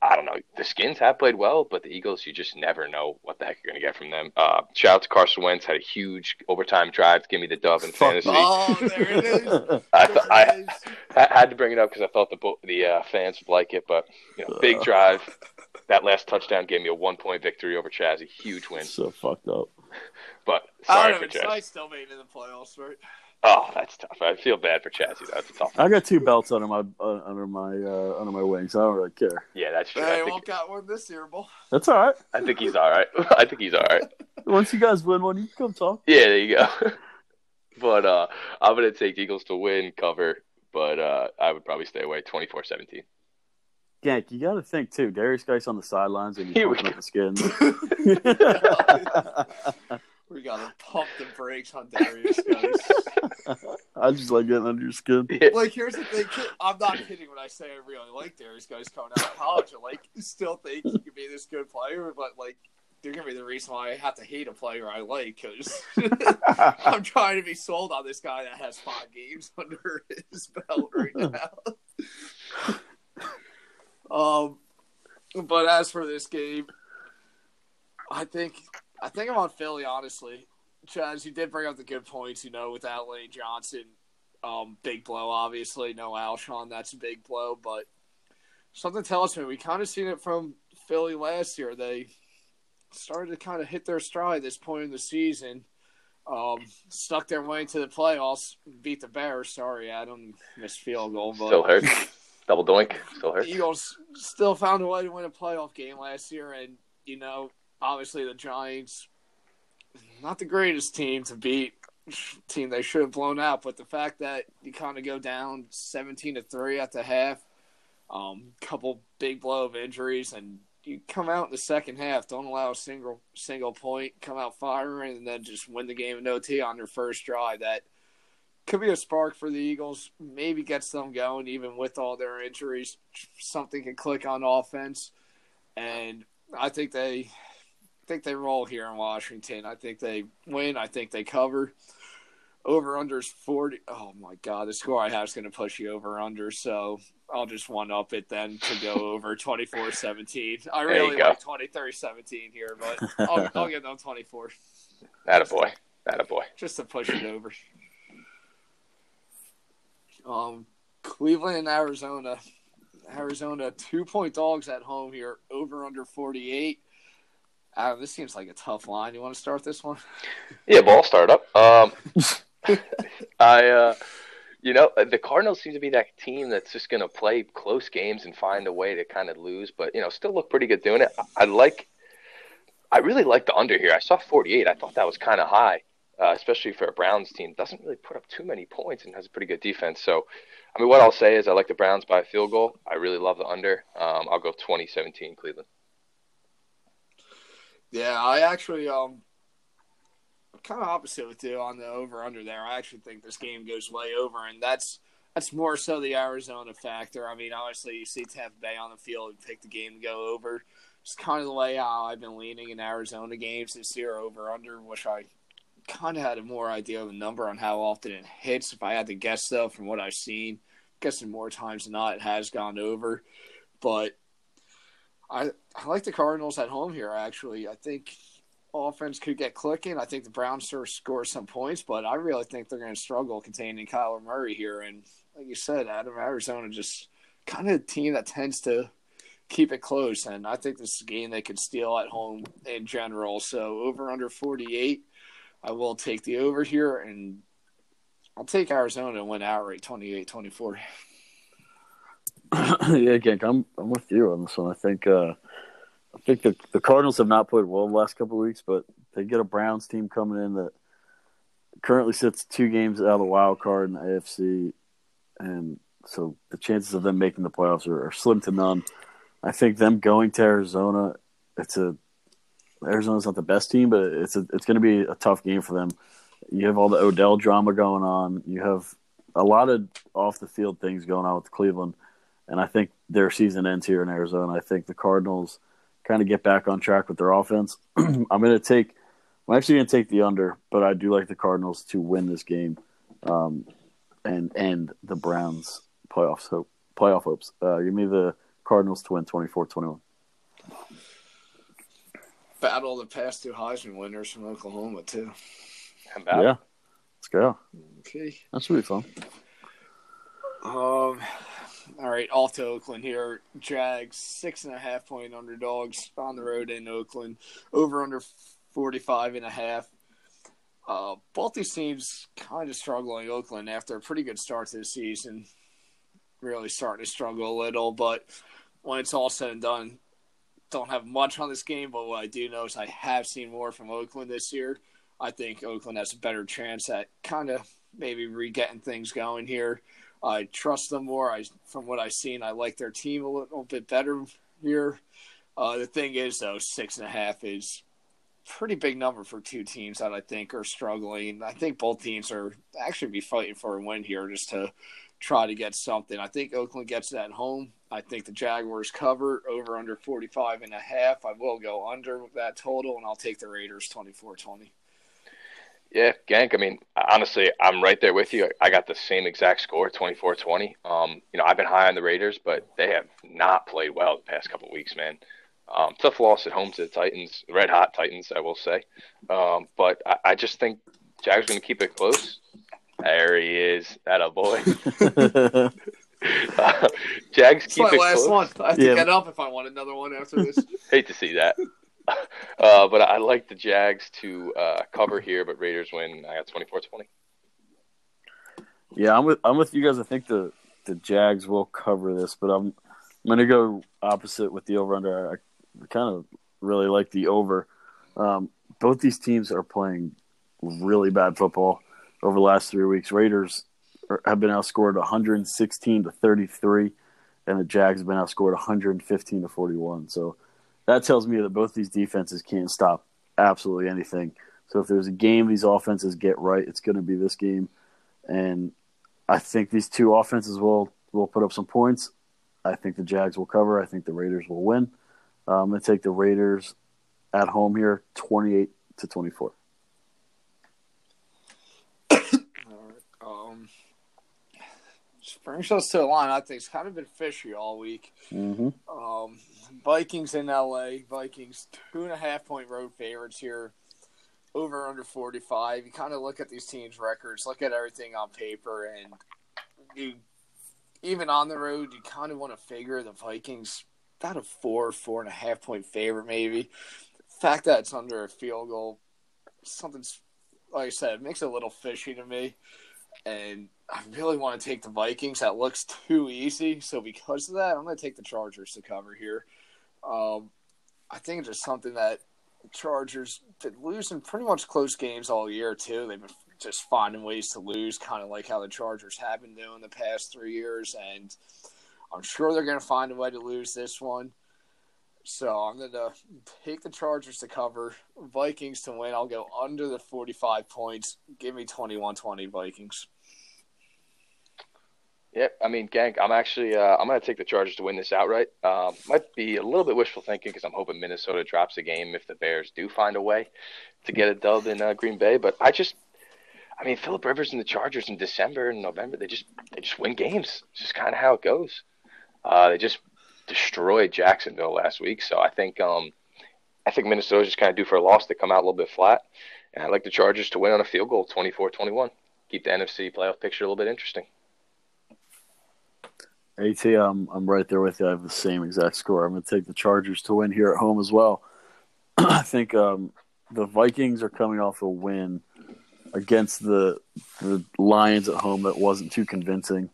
I don't know. The Skins have played well, but the Eagles, you just never know what the heck you're going to get from them. Shout out to Carson Wentz. Had a huge overtime drive to give me the dub in fantasy. Oh, there it is. I had to bring it up because I thought the fans would like it, but big drive. That last touchdown gave me a 1-point victory over Chaz. A huge win. So fucked up. But sorry for Chaz. I still made it in the playoffs, right? Oh, that's tough. I feel bad for Chaz. That's a tough one. I got 2 belts under my wings. I don't really care. Yeah, that's true. Hey, I got one this year, Bull. That's all right. I think he's all right. Once you guys win one, you can come talk. Yeah, there you go. But I'm gonna take Eagles to win cover, but I would probably stay away 24-17. Gank, you got to think too. Derrius Guice on the sidelines and you're picking up the Skins. We gotta pump the brakes on Derrius Guice. I just like getting under your skin. Here's the thing. I'm not kidding when I say I really like Derrius Guice coming out of college. I still think he could be this good player, but they're gonna be the reason why I have to hate a player I like because I'm trying to be sold on this guy that has 5 games under his belt right now. But as for this game, I think I'm on Philly, honestly. Chaz, you did bring up the good points, without Lane Johnson. Big blow, obviously. No Alshon, that's a big blow. But something tells me we kind of seen it from Philly last year. They started to kind of hit their stride this point in the season. Stuck their way into the playoffs. Beat the Bears. Sorry, Adam. Missed field goal. But... still hurt. Double doink. Still hurt. The Eagles still found a way to win a playoff game last year. And, obviously, the Giants, not the greatest team to beat team they should have blown out. But the fact that you kind of go down 17-3 at the half, couple big blow of injuries, and you come out in the second half, don't allow a single point, come out firing, and then just win the game in OT on your first drive. That could be a spark for the Eagles, maybe gets them going, even with all their injuries. Something can click on offense, and I think they roll here in Washington. I think they win. I think they cover. Over-under is 40. Oh, my God. The score I have is going to push you over-under, so I'll just one-up it then to go over 24-17. I really like 23-17 here, but I'll get them 24. Attaboy. Attaboy. Just to push it over. Cleveland and Arizona. Arizona, 2-point dogs at home here, over-under 48. This seems like a tough line. You want to start this one? Yeah, but I'll start up. The Cardinals seem to be that team that's just going to play close games and find a way to kind of lose, but, still look pretty good doing it. I really like the under here. I saw 48. I thought that was kind of high, especially for a Browns team. Doesn't really put up too many points and has a pretty good defense. So, what I'll say is I like the Browns by a field goal. I really love the under. I'll go 20-17 Cleveland. Yeah, I actually I'm kind of opposite with you on the over-under there. I actually think this game goes way over, and that's more so the Arizona factor. Obviously, you see Tampa Bay on the field and take the game to go over. It's kind of the way I've been leaning in Arizona games this year, over-under. Wish I kind of had a more idea of a number on how often it hits. If I had to guess, though, from what I've seen, I'm guessing more times than not it has gone over. But I like the Cardinals at home here, actually. I think offense could get clicking. I think the Browns score some points, but I really think they're going to struggle containing Kyler Murray here. And like you said, Adam, Arizona just kind of a team that tends to keep it close. And I think this is a game they could steal at home in general. So over under 48, I will take the over here. And I'll take Arizona and win outright 28-24. Yeah, Gank, I'm with you on this one. I think the Cardinals have not played well the last couple of weeks, but they get a Browns team coming in that currently sits 2 games out of the wild card in the AFC, and so the chances of them making the playoffs are slim to none. I think them going to Arizona, Arizona's not the best team, but it's going to be a tough game for them. You have all the Odell drama going on. You have a lot of off the field things going on with Cleveland. And I think their season ends here in Arizona. I think the Cardinals kind of get back on track with their offense. I'm actually going to take the under, but I do like the Cardinals to win this game and end the Browns' playoff hopes. Give me the Cardinals to win 24-21. Battle the past 2 Heisman winners from Oklahoma, too. Yeah, let's go. Okay. That should be fun. All right, off to Oakland here. Jags, 6.5-point underdogs on the road in Oakland. Over under 45.5. Both these teams kind of struggling. Oakland after a pretty good start to the season, really starting to struggle a little. But when it's all said and done, don't have much on this game. But what I do know is I have seen more from Oakland this year. I think Oakland has a better chance at kind of maybe re-getting things going here. I trust them more. From what I've seen, I like their team a little bit better here. The thing is, though, 6.5 is a pretty big number for 2 teams that I think are struggling. I think both teams are actually be fighting for a win here just to try to get something. I think Oakland gets it at home. I think the Jaguars cover over under 45.5. I will go under that total, and I'll take the Raiders 24-20. Yeah, Gank, honestly, I'm right there with you. I got the same exact score, 24-20. I've been high on the Raiders, but they have not played well the past couple of weeks, man. Tough loss at home to the Titans, red-hot Titans, I will say. But I just think Jags going to keep it close. There he is. Atta boy. Jags keep it close. That's my last one. I have to get up if I want another one after this. Hate to see that. But I like the Jags to cover here, but Raiders win. I got 24-20. Yeah, I'm with you guys. I think the Jags will cover this, but I'm going to go opposite with the over-under. I kind of really like the over. Both these teams are playing really bad football. over the last 3 weeks. Raiders have been outscored 116-33, and the Jags have been outscored 115-41. So that tells me that both these defenses can't stop absolutely anything. So if there's a game these offenses get right, it's going to be this game. And I think these two offenses will put up some points. I think the Jags will cover. I think the Raiders will win. I'm going to take the Raiders at home here, 28-24. All right. Brings us to a line I think it's kind of been fishy all week. Mm-hmm. Vikings in L.A. Vikings 2.5-point road favorites here. Over under 45. You kind of look at these teams' records, look at everything on paper, and you, even on the road, you kind of want to figure the Vikings about a 4.5-point favorite, maybe. The fact that it's under a field goal, something's, like I said, it makes it a little fishy to me. And I really want to take the Vikings. That looks too easy. So because of that, I'm going to take the Chargers to cover here. I think it's just something that Chargers been losing pretty much close games all year, too. They've been just finding ways to lose, kind of like how the Chargers have been doing the past 3 years. And I'm sure they're going to find a way to lose this one. So I'm going to take the Chargers to cover, Vikings to win. I'll go under the 45 points. Give me 21-20 Vikings. Yep, I mean, Gank, I'm actually I'm going to take the Chargers to win this outright. Might be a little bit wishful thinking because I'm hoping Minnesota drops a game if the Bears do find a way to get a dub in Green Bay. But I mean, Philip Rivers and the Chargers in December and November, they just win games. It's just kind of how it goes. They just destroyed Jacksonville last week, so I think Minnesota's just kind of due for a loss to come out a little bit flat. And I like the Chargers to win on a field goal, 24-21. Keep the NFC playoff picture a little bit interesting. AT, I'm right there with you. I have the same exact score. I'm going to take the Chargers to win here at home as well. I think the Vikings are coming off a win against the Lions at home that wasn't too convincing.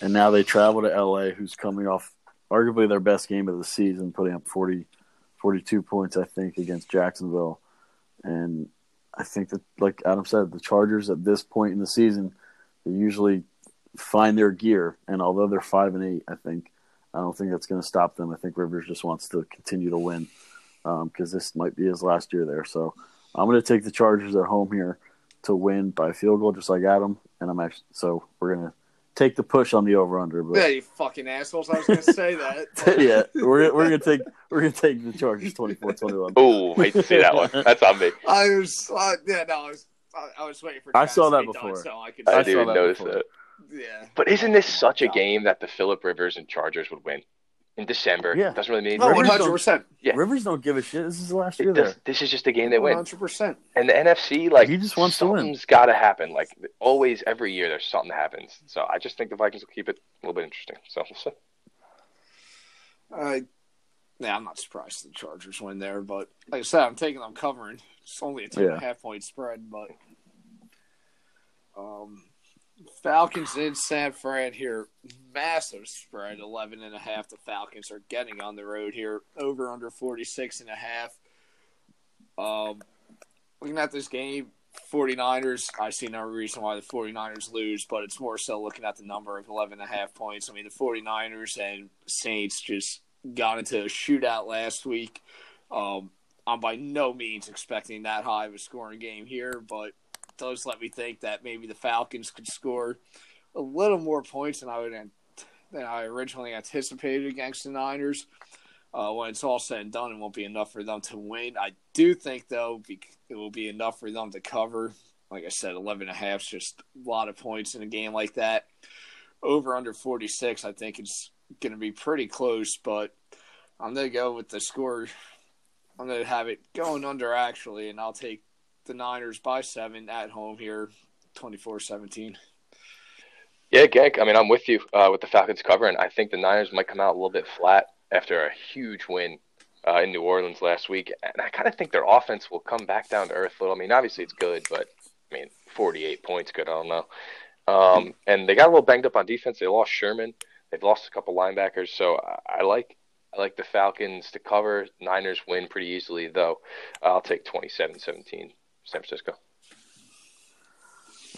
And now they travel to L.A., who's coming off arguably their best game of the season, putting up 42 points, I think, against Jacksonville. And I think that, like Adam said, the Chargers at this point in the season, they usually – find their gear, and although they're 5-8, I don't think that's going to stop them. I think Rivers just wants to continue to win because this might be his last year there. So I'm going to take the Chargers at home here to win by a field goal, just like Adam. And so we're going to take the push on the over/under. But yeah, you fucking assholes! I was going to say that. Yeah, we're going to take the Chargers 24-21. Oh, I hate to see that one. That's on me. I was waiting for. I saw that before. I didn't notice that. Yeah. But isn't this such a game that the Philip Rivers and Chargers would win in December? Yeah. It doesn't really mean 100%. Yeah. Rivers don't give a shit. This is the last year there. This is just a game they win. 100%. And the NFC, like, he just wants to win. Something's got to happen. Like, always, every year, there's something that happens. So I just think the Vikings will keep it a little bit interesting. So we'll see. Yeah, I'm not surprised the Chargers win there. But like I said, I'm taking them covering. It's only a 2.5-point spread. But Falcons in San Fran here. Massive spread, 11.5. The Falcons are getting on the road here. Over under 46.5. Looking at this game, 49ers, I see no reason why the 49ers lose, but it's more so looking at the number of 11.5 points. I mean, the 49ers and Saints just got into a shootout last week. I'm by no means expecting that high of a scoring game here, but does let me think that maybe the Falcons could score a little more points than I originally anticipated against the Niners. When it's all said and done, it won't be enough for them to win. I do think, though, it will be enough for them to cover. Like I said, 11.5 is just a lot of points in a game like that. Over under 46, I think it's going to be pretty close, but I'm going to go with the score. I'm going to have it going under, actually, and I'll take the Niners by 7 at home here, 24-17. Yeah, Gank, I mean, I'm with you with the Falcons covering. I think the Niners might come out a little bit flat after a huge win in New Orleans last week. And I kind of think their offense will come back down to earth a little. I mean, obviously it's good, but, I mean, 48 points good, I don't know. And they got a little banged up on defense. They lost Sherman. They've lost a couple linebackers. So I like the Falcons to cover. Niners win pretty easily, though. I'll take 27-17. San Francisco.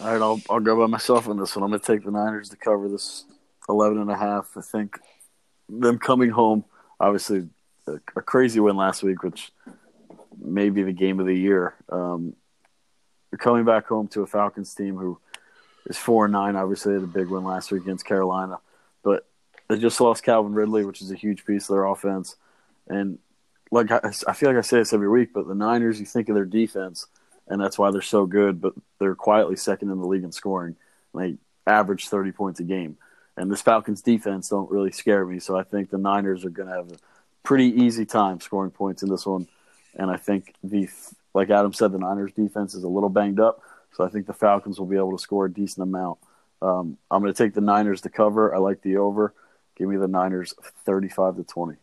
All right, I'll go by myself on this one. I'm going to take the Niners to cover this 11.5. I think them coming home, obviously a crazy win last week, which may be the game of the year. They're coming back home to a Falcons team who is 4-9. Obviously, they had a big win last week against Carolina. But they just lost Calvin Ridley, which is a huge piece of their offense. And like I feel like I say this every week, but the Niners, you think of their defense, and that's why they're so good, but they're quietly second in the league in scoring. And they average 30 points a game. And this Falcons defense don't really scare me, so I think the Niners are going to have a pretty easy time scoring points in this one. And I think, like Adam said, the Niners defense is a little banged up, so I think the Falcons will be able to score a decent amount. I'm going to take the Niners to cover. I like the over. Give me the Niners 35-20.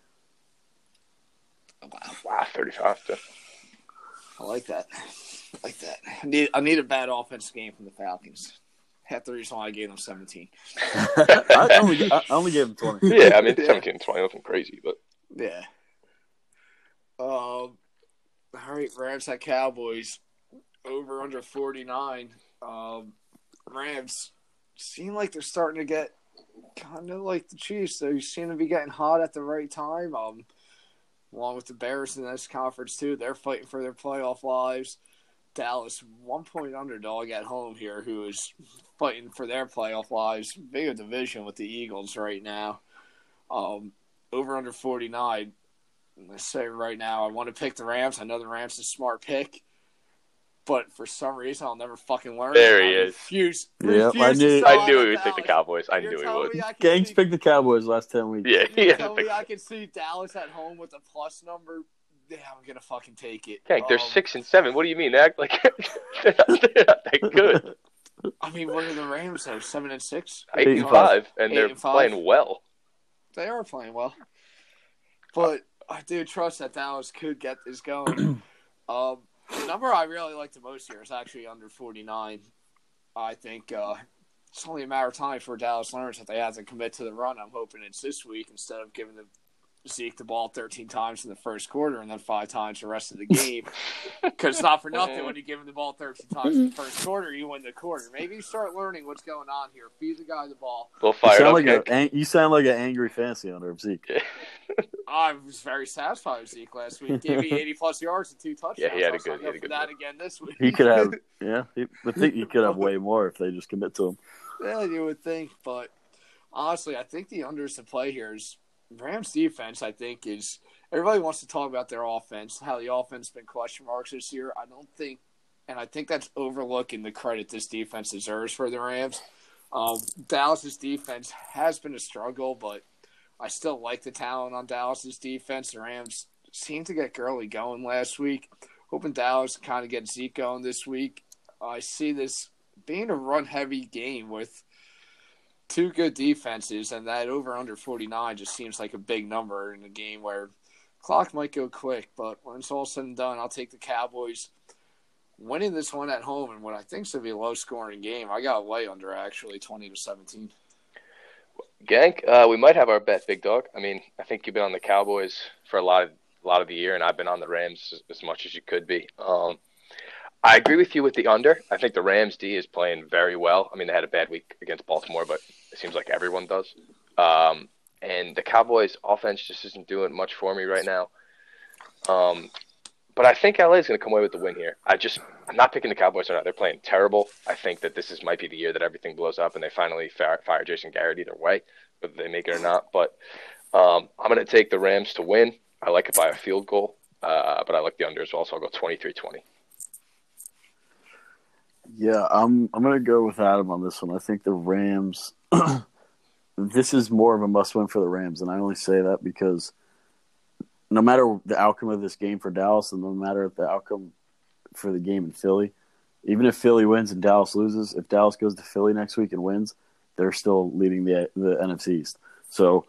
Wow, 35 to. I like that. I need a bad offense game from the Falcons. Half the reason why I gave them 17. I only gave them 20. Yeah, I mean, 17 and 20, nothing crazy, but. Yeah. All right, Rams at Cowboys. Over under 49. Rams seem like they're starting to get kind of like the Chiefs. They seem to be getting hot at the right time. Along with the Bears in this conference, too. They're fighting for their playoff lives. Dallas, 1-point underdog at home here, who is fighting for their playoff lives. Bigger division with the Eagles right now. Over under 49. Let's say right now, I want to pick the Rams. I know the Rams is a smart pick. But for some reason, I'll never fucking learn. There he is. I knew he would pick the Cowboys. I knew he would. Gangs picked the Cowboys last 10 weeks. Yeah, he tell me I can see Dallas at home with a plus number. Yeah, I'm gonna fucking take it. Gang, they're 6-7. What do you mean? They act like they're not that good. I mean, what are the Rams though? 7-6, 8-5, and they're playing well. They are playing well, but I do trust that Dallas could get this going. The number I really like the most here is actually under 49. I think it's only a matter of time for Dallas learns that they have to commit to the run. I'm hoping it's this week instead of giving Zeke the ball 13 times in the first quarter and then 5 times the rest of the game. Because not for nothing, when you give him the ball 13 times in the first quarter, you win the quarter. Maybe you start learning what's going on here. Feed the guy the ball. We'll fire up. You sound like an angry fantasy owner of Zeke. I was very satisfied with Zeke last week. Gave me 80-plus yards and 2 touchdowns. Yeah, he had a good one. Again this week. He could have, yeah. I think he could have way more if they just commit to him. Yeah, you would think. But honestly, I think the unders to play here is Rams defense. I think is everybody wants to talk about their offense, how the offense has been question marks this year. I think that's overlooking the credit this defense deserves for the Rams. Dallas's defense has been a struggle, but I still like the talent on Dallas's defense. The Rams seemed to get Gurley going last week. Hoping Dallas can kind of get Zeke going this week. I see this being a run-heavy game with two good defenses, and that over under 49 just seems like a big number in a game where clock might go quick, but when it's all said and done, I'll take the Cowboys winning this one at home and what I think should be a low-scoring game. I got way under, actually, 20-17. Gank, we might have our bet, big dog. I mean, I think you've been on the Cowboys for a lot of the year, and I've been on the Rams as much as you could be. I agree with you with the under. I think the Rams D is playing very well. I mean, they had a bad week against Baltimore, but it seems like everyone does. And the Cowboys offense just isn't doing much for me right now. But I think LA is going to come away with the win here. I'm not picking the Cowboys or not. They're playing terrible. I think that this might be the year that everything blows up and they finally fire Jason Garrett either way, whether they make it or not. But I'm going to take the Rams to win. I like it by a field goal, but I like the under as well, so I'll go 23-20. Yeah, I'm going to go with Adam on this one. I think the Rams – this is more of a must-win for the Rams, and I only say that because no matter the outcome of this game for Dallas and no matter the outcome for the game in Philly, even if Philly wins and Dallas loses, if Dallas goes to Philly next week and wins, they're still leading the NFC East. So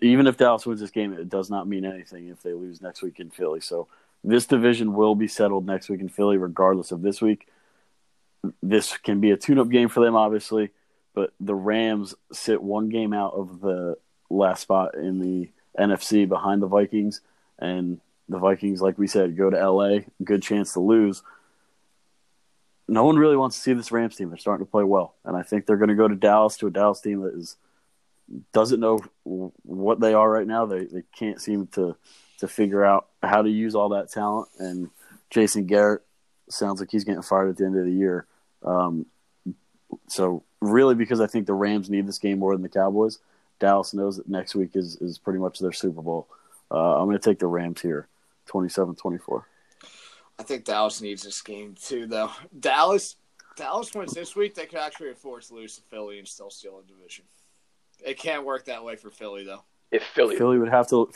even if Dallas wins this game, it does not mean anything if they lose next week in Philly. So this division will be settled next week in Philly regardless of this week. This can be a tune-up game for them, obviously, but the Rams sit one game out of the last spot in the NFC behind the Vikings, and the Vikings, like we said, go to LA, good chance to lose. no one really wants to see this Rams team. They're starting to play well, and I think they're going to go to a Dallas team that doesn't know what they are right now. They can't seem to figure out how to use all that talent, and Jason Garrett sounds like he's getting fired at the end of the year. So really, because I think the Rams need this game more than the Cowboys, Dallas knows that next week is pretty much their Super Bowl. I'm going to take the Rams here, 27-24. I think Dallas needs this game too, though. Dallas wins this week, they could actually afford to lose to Philly and still steal a division. It can't work that way for Philly, though. If Philly would have to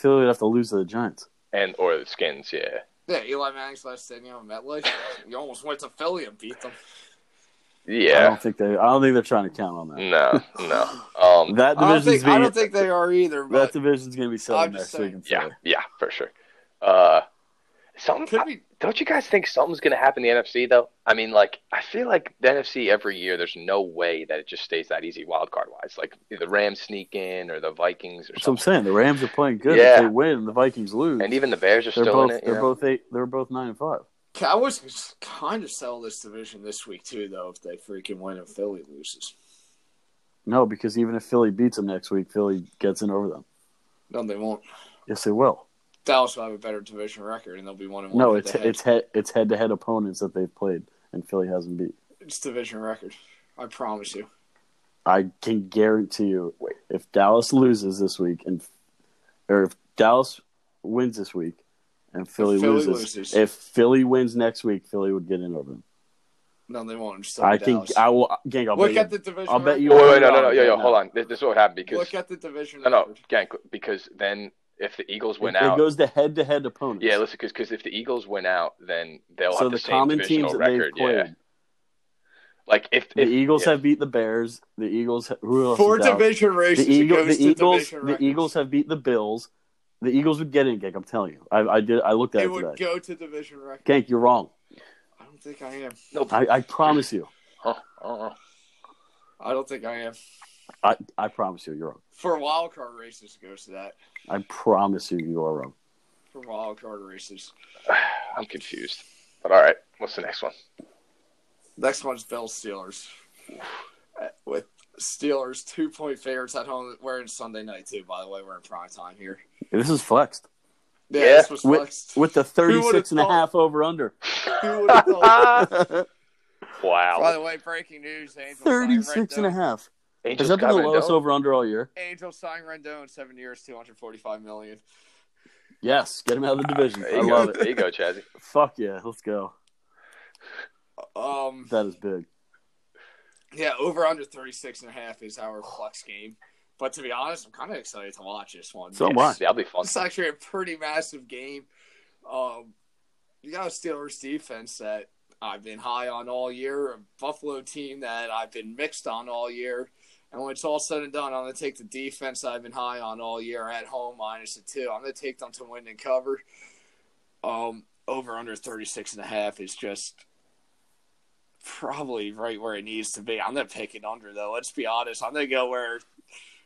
lose to the Giants and or the Skins, yeah. Yeah, Eli Manning's last stadium in MetLife. You almost went to Philly and beat them. Yeah, I don't think they're trying to count on that. No. That division's I don't think they are either. But that division's going to be settled next week. Yeah, for sure. Don't you guys think something's going to happen in the NFC, though? I mean, I feel like the NFC every year, there's no way that it just stays that easy wild card-wise. Like, the Rams sneak in or the Vikings or something. That's what I'm saying. The Rams are playing good. Yeah. If they win, the Vikings lose. And even the Bears are still in it. They're both 9-5. Cowboys could kind of sell this division this week, too, though, if they freaking win and Philly loses. No, because even if Philly beats them next week, Philly gets in over them. No, they won't. Yes, they will. Dallas will have a better division record, and they'll be 1-1. No, it's head-to-head opponents that they've played, and Philly hasn't beat. It's division record. I promise you. I can guarantee you, if Dallas loses this week, or if Dallas wins this week, and Philly loses, if Philly wins next week, Philly would get in over them. No, they won't. Gang, I'll look at the division. I'll bet you. Wait, hold on. This is what happened because look at the division. No, Gang, because then. If the Eagles win out, it goes to head-to-head opponents. Yeah, listen, because if the Eagles win out, then they'll have the same divisional record. So the common teams that they've played. Like if the Eagles have beat the Bears, the Eagles four division races. The Eagles have beat the Bills. The Eagles would get in, Gank. I'm telling you, I did. I looked at it today. They would go to division record. Gank, you're wrong. I don't think I am. No, I promise you. I don't think I am. I promise you, you're wrong. For wild card races, it goes to that. I promise you are wrong. For wild card races. I'm confused. But all right, what's the next one? Next one's Bills Steelers. With Steelers 2-point favorites at home. We're in Sunday night, too, by the way. We're in prime time here. This is flexed. Yeah, this was flexed. With the 36.5 over-under. Who would have thought? Wow. By the way, breaking news. 36.5. Angels. Has that been the lowest over-under all year? Angels signed Rendon, 7 years, $245 million. Yes, get him out of the division. I love it. There you go, Chazzy. Fuck yeah, let's go. That is big. Yeah, over-under 36.5 is our flex game. But to be honest, I'm kind of excited to watch this one. So much. That'll be fun. It's actually a pretty massive game. You got a Steelers defense that I've been high on all year, a Buffalo team that I've been mixed on all year. And when it's all said and done, I'm going to take the defense I've been high on all year at home -2. I'm going to take them to win and cover. Over under 36.5 is just probably right where it needs to be. I'm going to pick it under, though. Let's be honest. I'm going to go where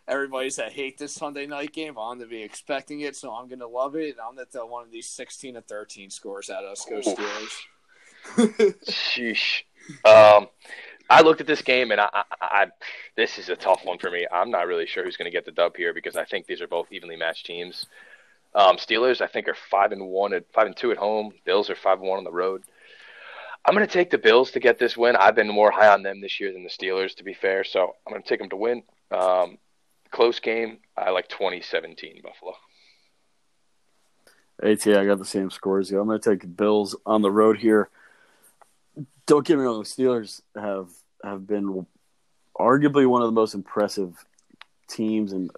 everybody's that hate this Sunday night game. I'm going to be expecting it, so I'm going to love it. And I'm going to throw one of these 16-13 scores at us. Go Steelers. Sheesh. I looked at this game, and I this is a tough one for me. I'm not really sure who's going to get the dub here because I think these are both evenly matched teams. Steelers, I think, are 5-2 at home. Bills are 5-1 on the road. I'm going to take the Bills to get this win. I've been more high on them this year than the Steelers, to be fair. So I'm going to take them to win. Close game. I like 20-17 Buffalo. AT, I got the same score as you. I'm going to take the Bills on the road here. Don't get me wrong, the Steelers have been arguably one of the most impressive teams and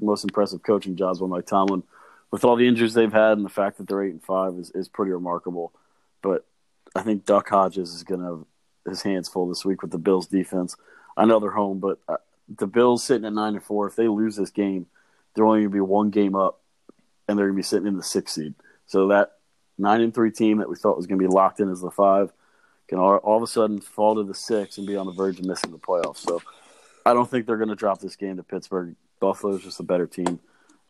most impressive coaching jobs by Mike Tomlin. With all the injuries they've had and the fact that they're 8-5 is pretty remarkable. But I think Duck Hodges is going to have his hands full this week with the Bills' defense. I know they're home, but the Bills sitting at 9-4, if they lose this game, they're only going to be one game up, and they're going to be sitting in the 6th seed. So that 9-3 team that we thought was going to be locked in as the 5 can all of a sudden fall to the 6 and be on the verge of missing the playoffs. So I don't think they're going to drop this game to Pittsburgh. Buffalo's just a better team.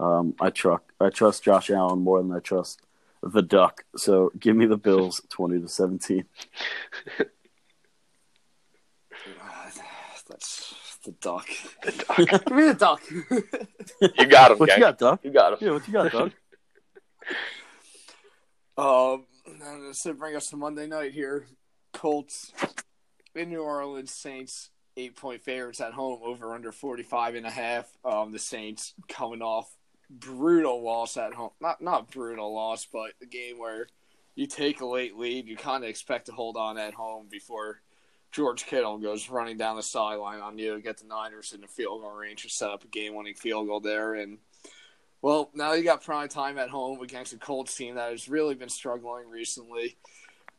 I trust Josh Allen more than I trust the Duck. So give me the Bills 20-17. That's the duck. The duck. Give me the duck. You got him, what gang. You got, duck? You got him. Yeah, what you got, duck? This to bring us to Monday night here. Colts in New Orleans, Saints 8-point favorites at home, over under 45.5. The Saints coming off brutal loss at home. Not brutal loss, but the game where you take a late lead, you kind of expect to hold on at home before George Kittle goes running down the sideline on you, get the Niners in the field goal range to set up a game-winning field goal there. And, well, now you got prime time at home against a Colts team that has really been struggling recently.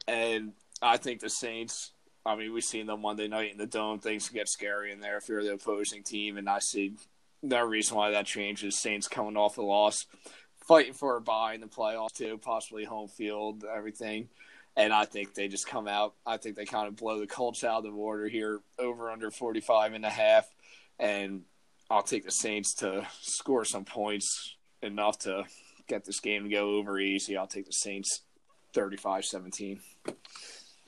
And I think the Saints, I mean, we've seen them Monday night in the Dome. Things get scary in there if you're the opposing team, and I see no reason why that changes. Saints coming off a loss, fighting for a bye in the playoffs too, possibly home field, everything. And I think they just come out. I think they kind of blow the Colts out of the water here, over under 45.5. And I'll take the Saints to score some points enough to get this game to go over easy. I'll take the Saints 35-17.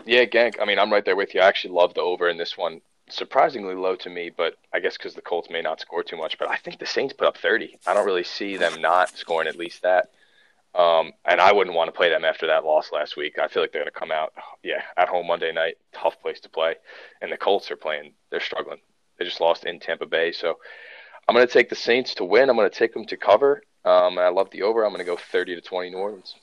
Yeah, Gank. I mean, I'm right there with you. I actually love the over in this one. Surprisingly low to me, but I guess because the Colts may not score too much. But I think the Saints put up 30. I don't really see them not scoring at least that. And I wouldn't want to play them after that loss last week. I feel like they're going to come out, at home Monday night, tough place to play. And the Colts are playing. They're struggling. They just lost in Tampa Bay. So I'm going to take the Saints to win. I'm going to take them to cover. And I love the over. I'm going to go 30-20 New Orleans.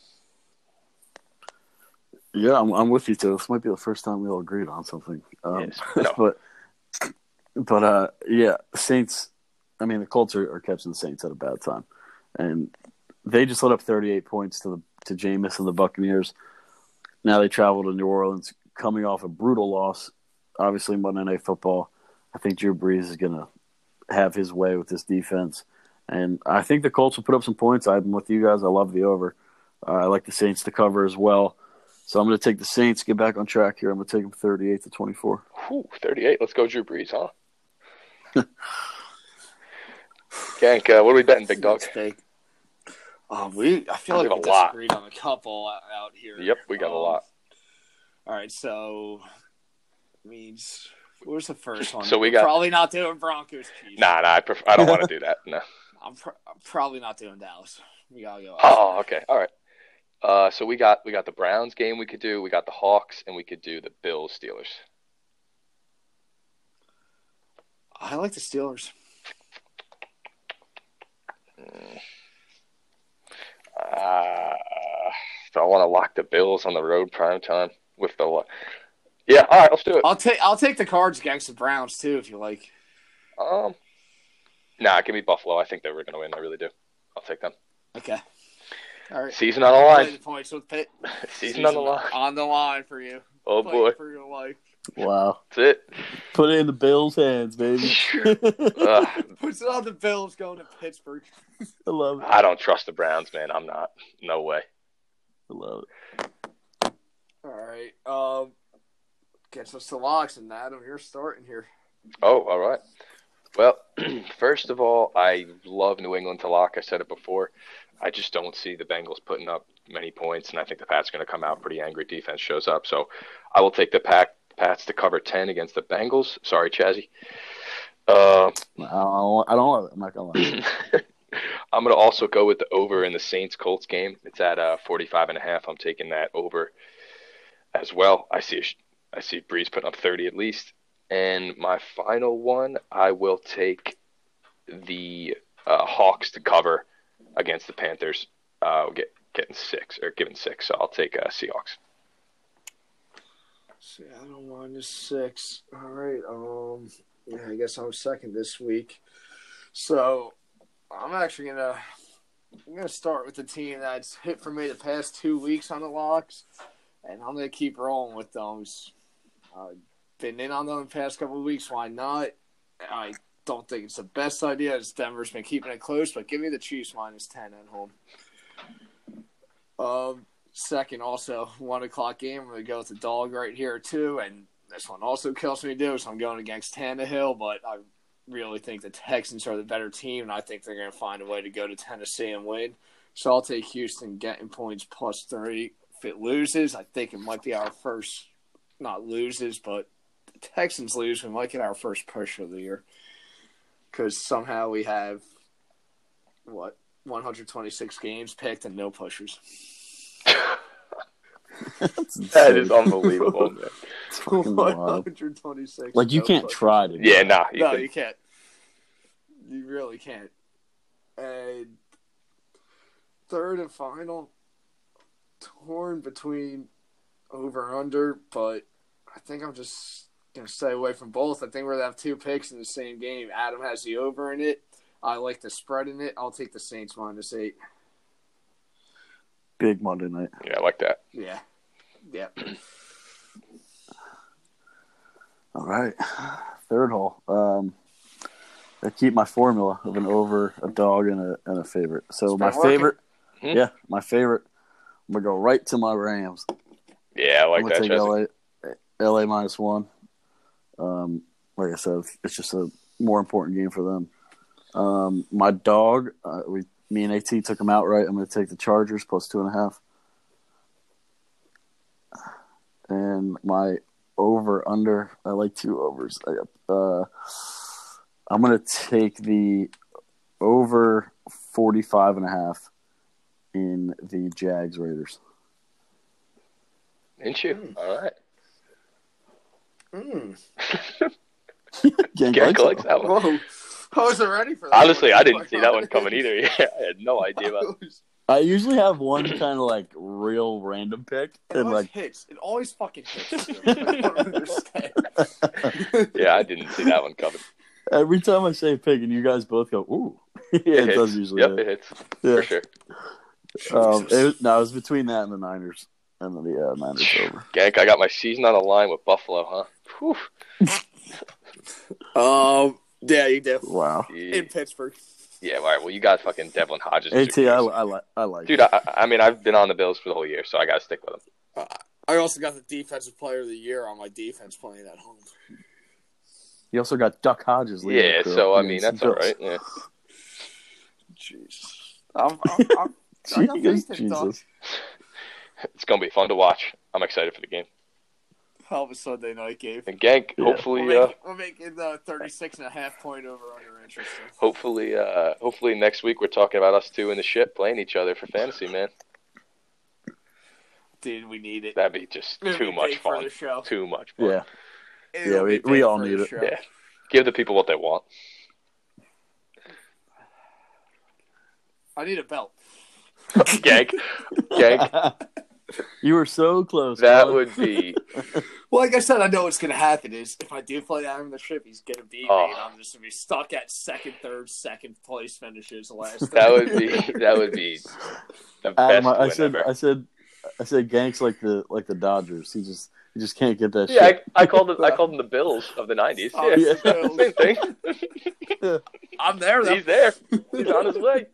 Yeah, I'm with you, too. This might be the first time we all agreed on something. Yes. But yeah, Saints – I mean, the Colts are catching the Saints at a bad time. And – they just let up 38 points to Jameis and the Buccaneers. Now they travel to New Orleans, coming off a brutal loss. Obviously, Monday Night Football. I think Drew Brees is going to have his way with this defense. And I think the Colts will put up some points. I'm with you guys. I love the over. I like the Saints to cover as well. So I'm going to take the Saints, get back on track here. I'm going to take them 38-24. Ooh, 38. Let's go Drew Brees, huh? Gank, what are we betting, big dog? I feel like we disagreed on a couple out here. Yep, we got a lot. All right, so means where's the first one? So we got probably not doing Broncos. Chiefs. Nah, I don't want to do that. No, I'm probably not doing Dallas. We gotta go. Oh, okay, all right. So we got the Browns game we could do. We got the Hawks, and we could do the Bills Steelers. I like the Steelers. So I want to lock the Bills on the road prime time with the luck. Yeah, all right, let's do it. I'll take the Cards against the Browns too, if you like. Nah, give me Buffalo. I think they were going to win. I really do. I'll take them. Okay. All right. Season on the line. Points with Pitt. Season on the line. On the line for you. Oh boy. For your life. Wow. That's it. Put it in the Bills' hands, baby. Puts it on the Bills going to Pittsburgh. I love it. I don't trust the Browns, man. I'm not. No way. I love it. All right. Gets us to locks, and Adam, you're starting here. Oh, all right. Well, first of all, I love New England to lock. I said it before. I just don't see the Bengals putting up many points, and I think the Pats are going to come out pretty angry. Defense shows up. So I will take the Pats to cover 10 against the Bengals. Sorry, Chazzy. I don't. I'm not gonna lie. I'm gonna also go with the over in the Saints Colts game. It's at 45.5. I'm taking that over as well. I see Brees putting up 30 at least. And my final one, I will take the Hawks to cover against the Panthers. We'll getting 6 or given 6. So I'll take Seahawks. See, I don't want to 6. All right. Yeah, I guess I'm second this week. So I'm actually gonna start with the team that's hit for me the past 2 weeks on the locks, and I'm gonna keep rolling with those. Been in on them the past couple of weeks. Why not? I don't think it's the best idea. It's Denver's been keeping it close, but give me the Chiefs minus 10 at home. Second, also, 1 o'clock game. I'm going to go with the dog right here, too. And this one also kills me, too, so I'm going against Tannehill. But I really think the Texans are the better team, and I think they're going to find a way to go to Tennessee and win. So I'll take Houston getting points plus 3. If it loses, I think it might be our first – not loses, but Texans lose, we might get our first push of the year because somehow we have, 126 games picked and no pushers. That is unbelievable. It's fucking wild. 126. Like, you can't try to do that. Yeah, nah. No, you can't. You really can't. And third and final, torn between over under, but I think I'm just going to stay away from both. I think we're going to have two picks in the same game. Adam has the over in it. I like the spread in it. I'll take the Saints -8. Big Monday night. Yeah, I like that. Yeah. Yeah. All right. Third hole. I keep my formula of an over, a dog, and a favorite. So my favorite – yeah, my favorite. I'm going to go right to my Rams. Yeah, I like that, Jesse. I'm going to take LA -1. Like I said, it's just a more important game for them. My dog, me and AT took him outright. I'm going to take the Chargers +2.5. And my over-under, I like two overs. I'm going to take the over 45.5 in the Jags Raiders. Ain't you? All right. Gank likes that one. Whoa. I wasn't ready for that. Honestly, I didn't see that one coming either. Yeah, I had no idea about it. I usually have one kind of like real random pick. It always fucking hits. I don't understand. Yeah, I didn't see that one coming. Every time I say pick and you guys both go, ooh. It does usually hit. It hits. Yeah. For sure. No, it was between that and the Niners. And then the Niners over. Gank, I got my season on the line with Buffalo, huh? Yeah, you do. Wow. In Pittsburgh. Yeah, all right. Well, you got fucking Devlin Hodges. AT, I like dude, I mean, I've been on the Bills for the whole year, so I got to stick with them. I also got the Defensive Player of the Year on my defense playing at home. You also got Duck Hodges leading. Yeah, so, I mean, that's all right. Yeah. Jeez. I got faith in Duck. It's going to be fun to watch. I'm excited for the game. Hell of a Sunday night game. And Gank, hopefully... we're making the 36.5 point over-under interest. Hopefully next week we're talking about us two in the ship playing each other for fantasy, man. Dude, we need it. That'd be just too much fun. Too much fun. Yeah, we all need it. Yeah. Give the people what they want. I need a belt. Gank. You were so close. That would be. Well, like I said, I know what's going to happen is if I do play Adam the Trip, he's going to beat me, and I'm just going to be stuck at second place finishes last. That would be. The best win ever. I said, Gank's like the Dodgers. He just can't get that. Yeah, shit. I called him the Bills of the '90s. Oh, yeah. Same thing. Yeah. I'm there. Though. He's there. He's on his way.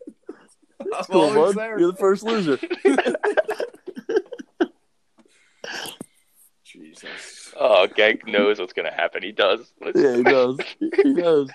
I'm cool, always there. You're the first loser. Jesus. Oh, Gank knows what's going to happen. He does. He does.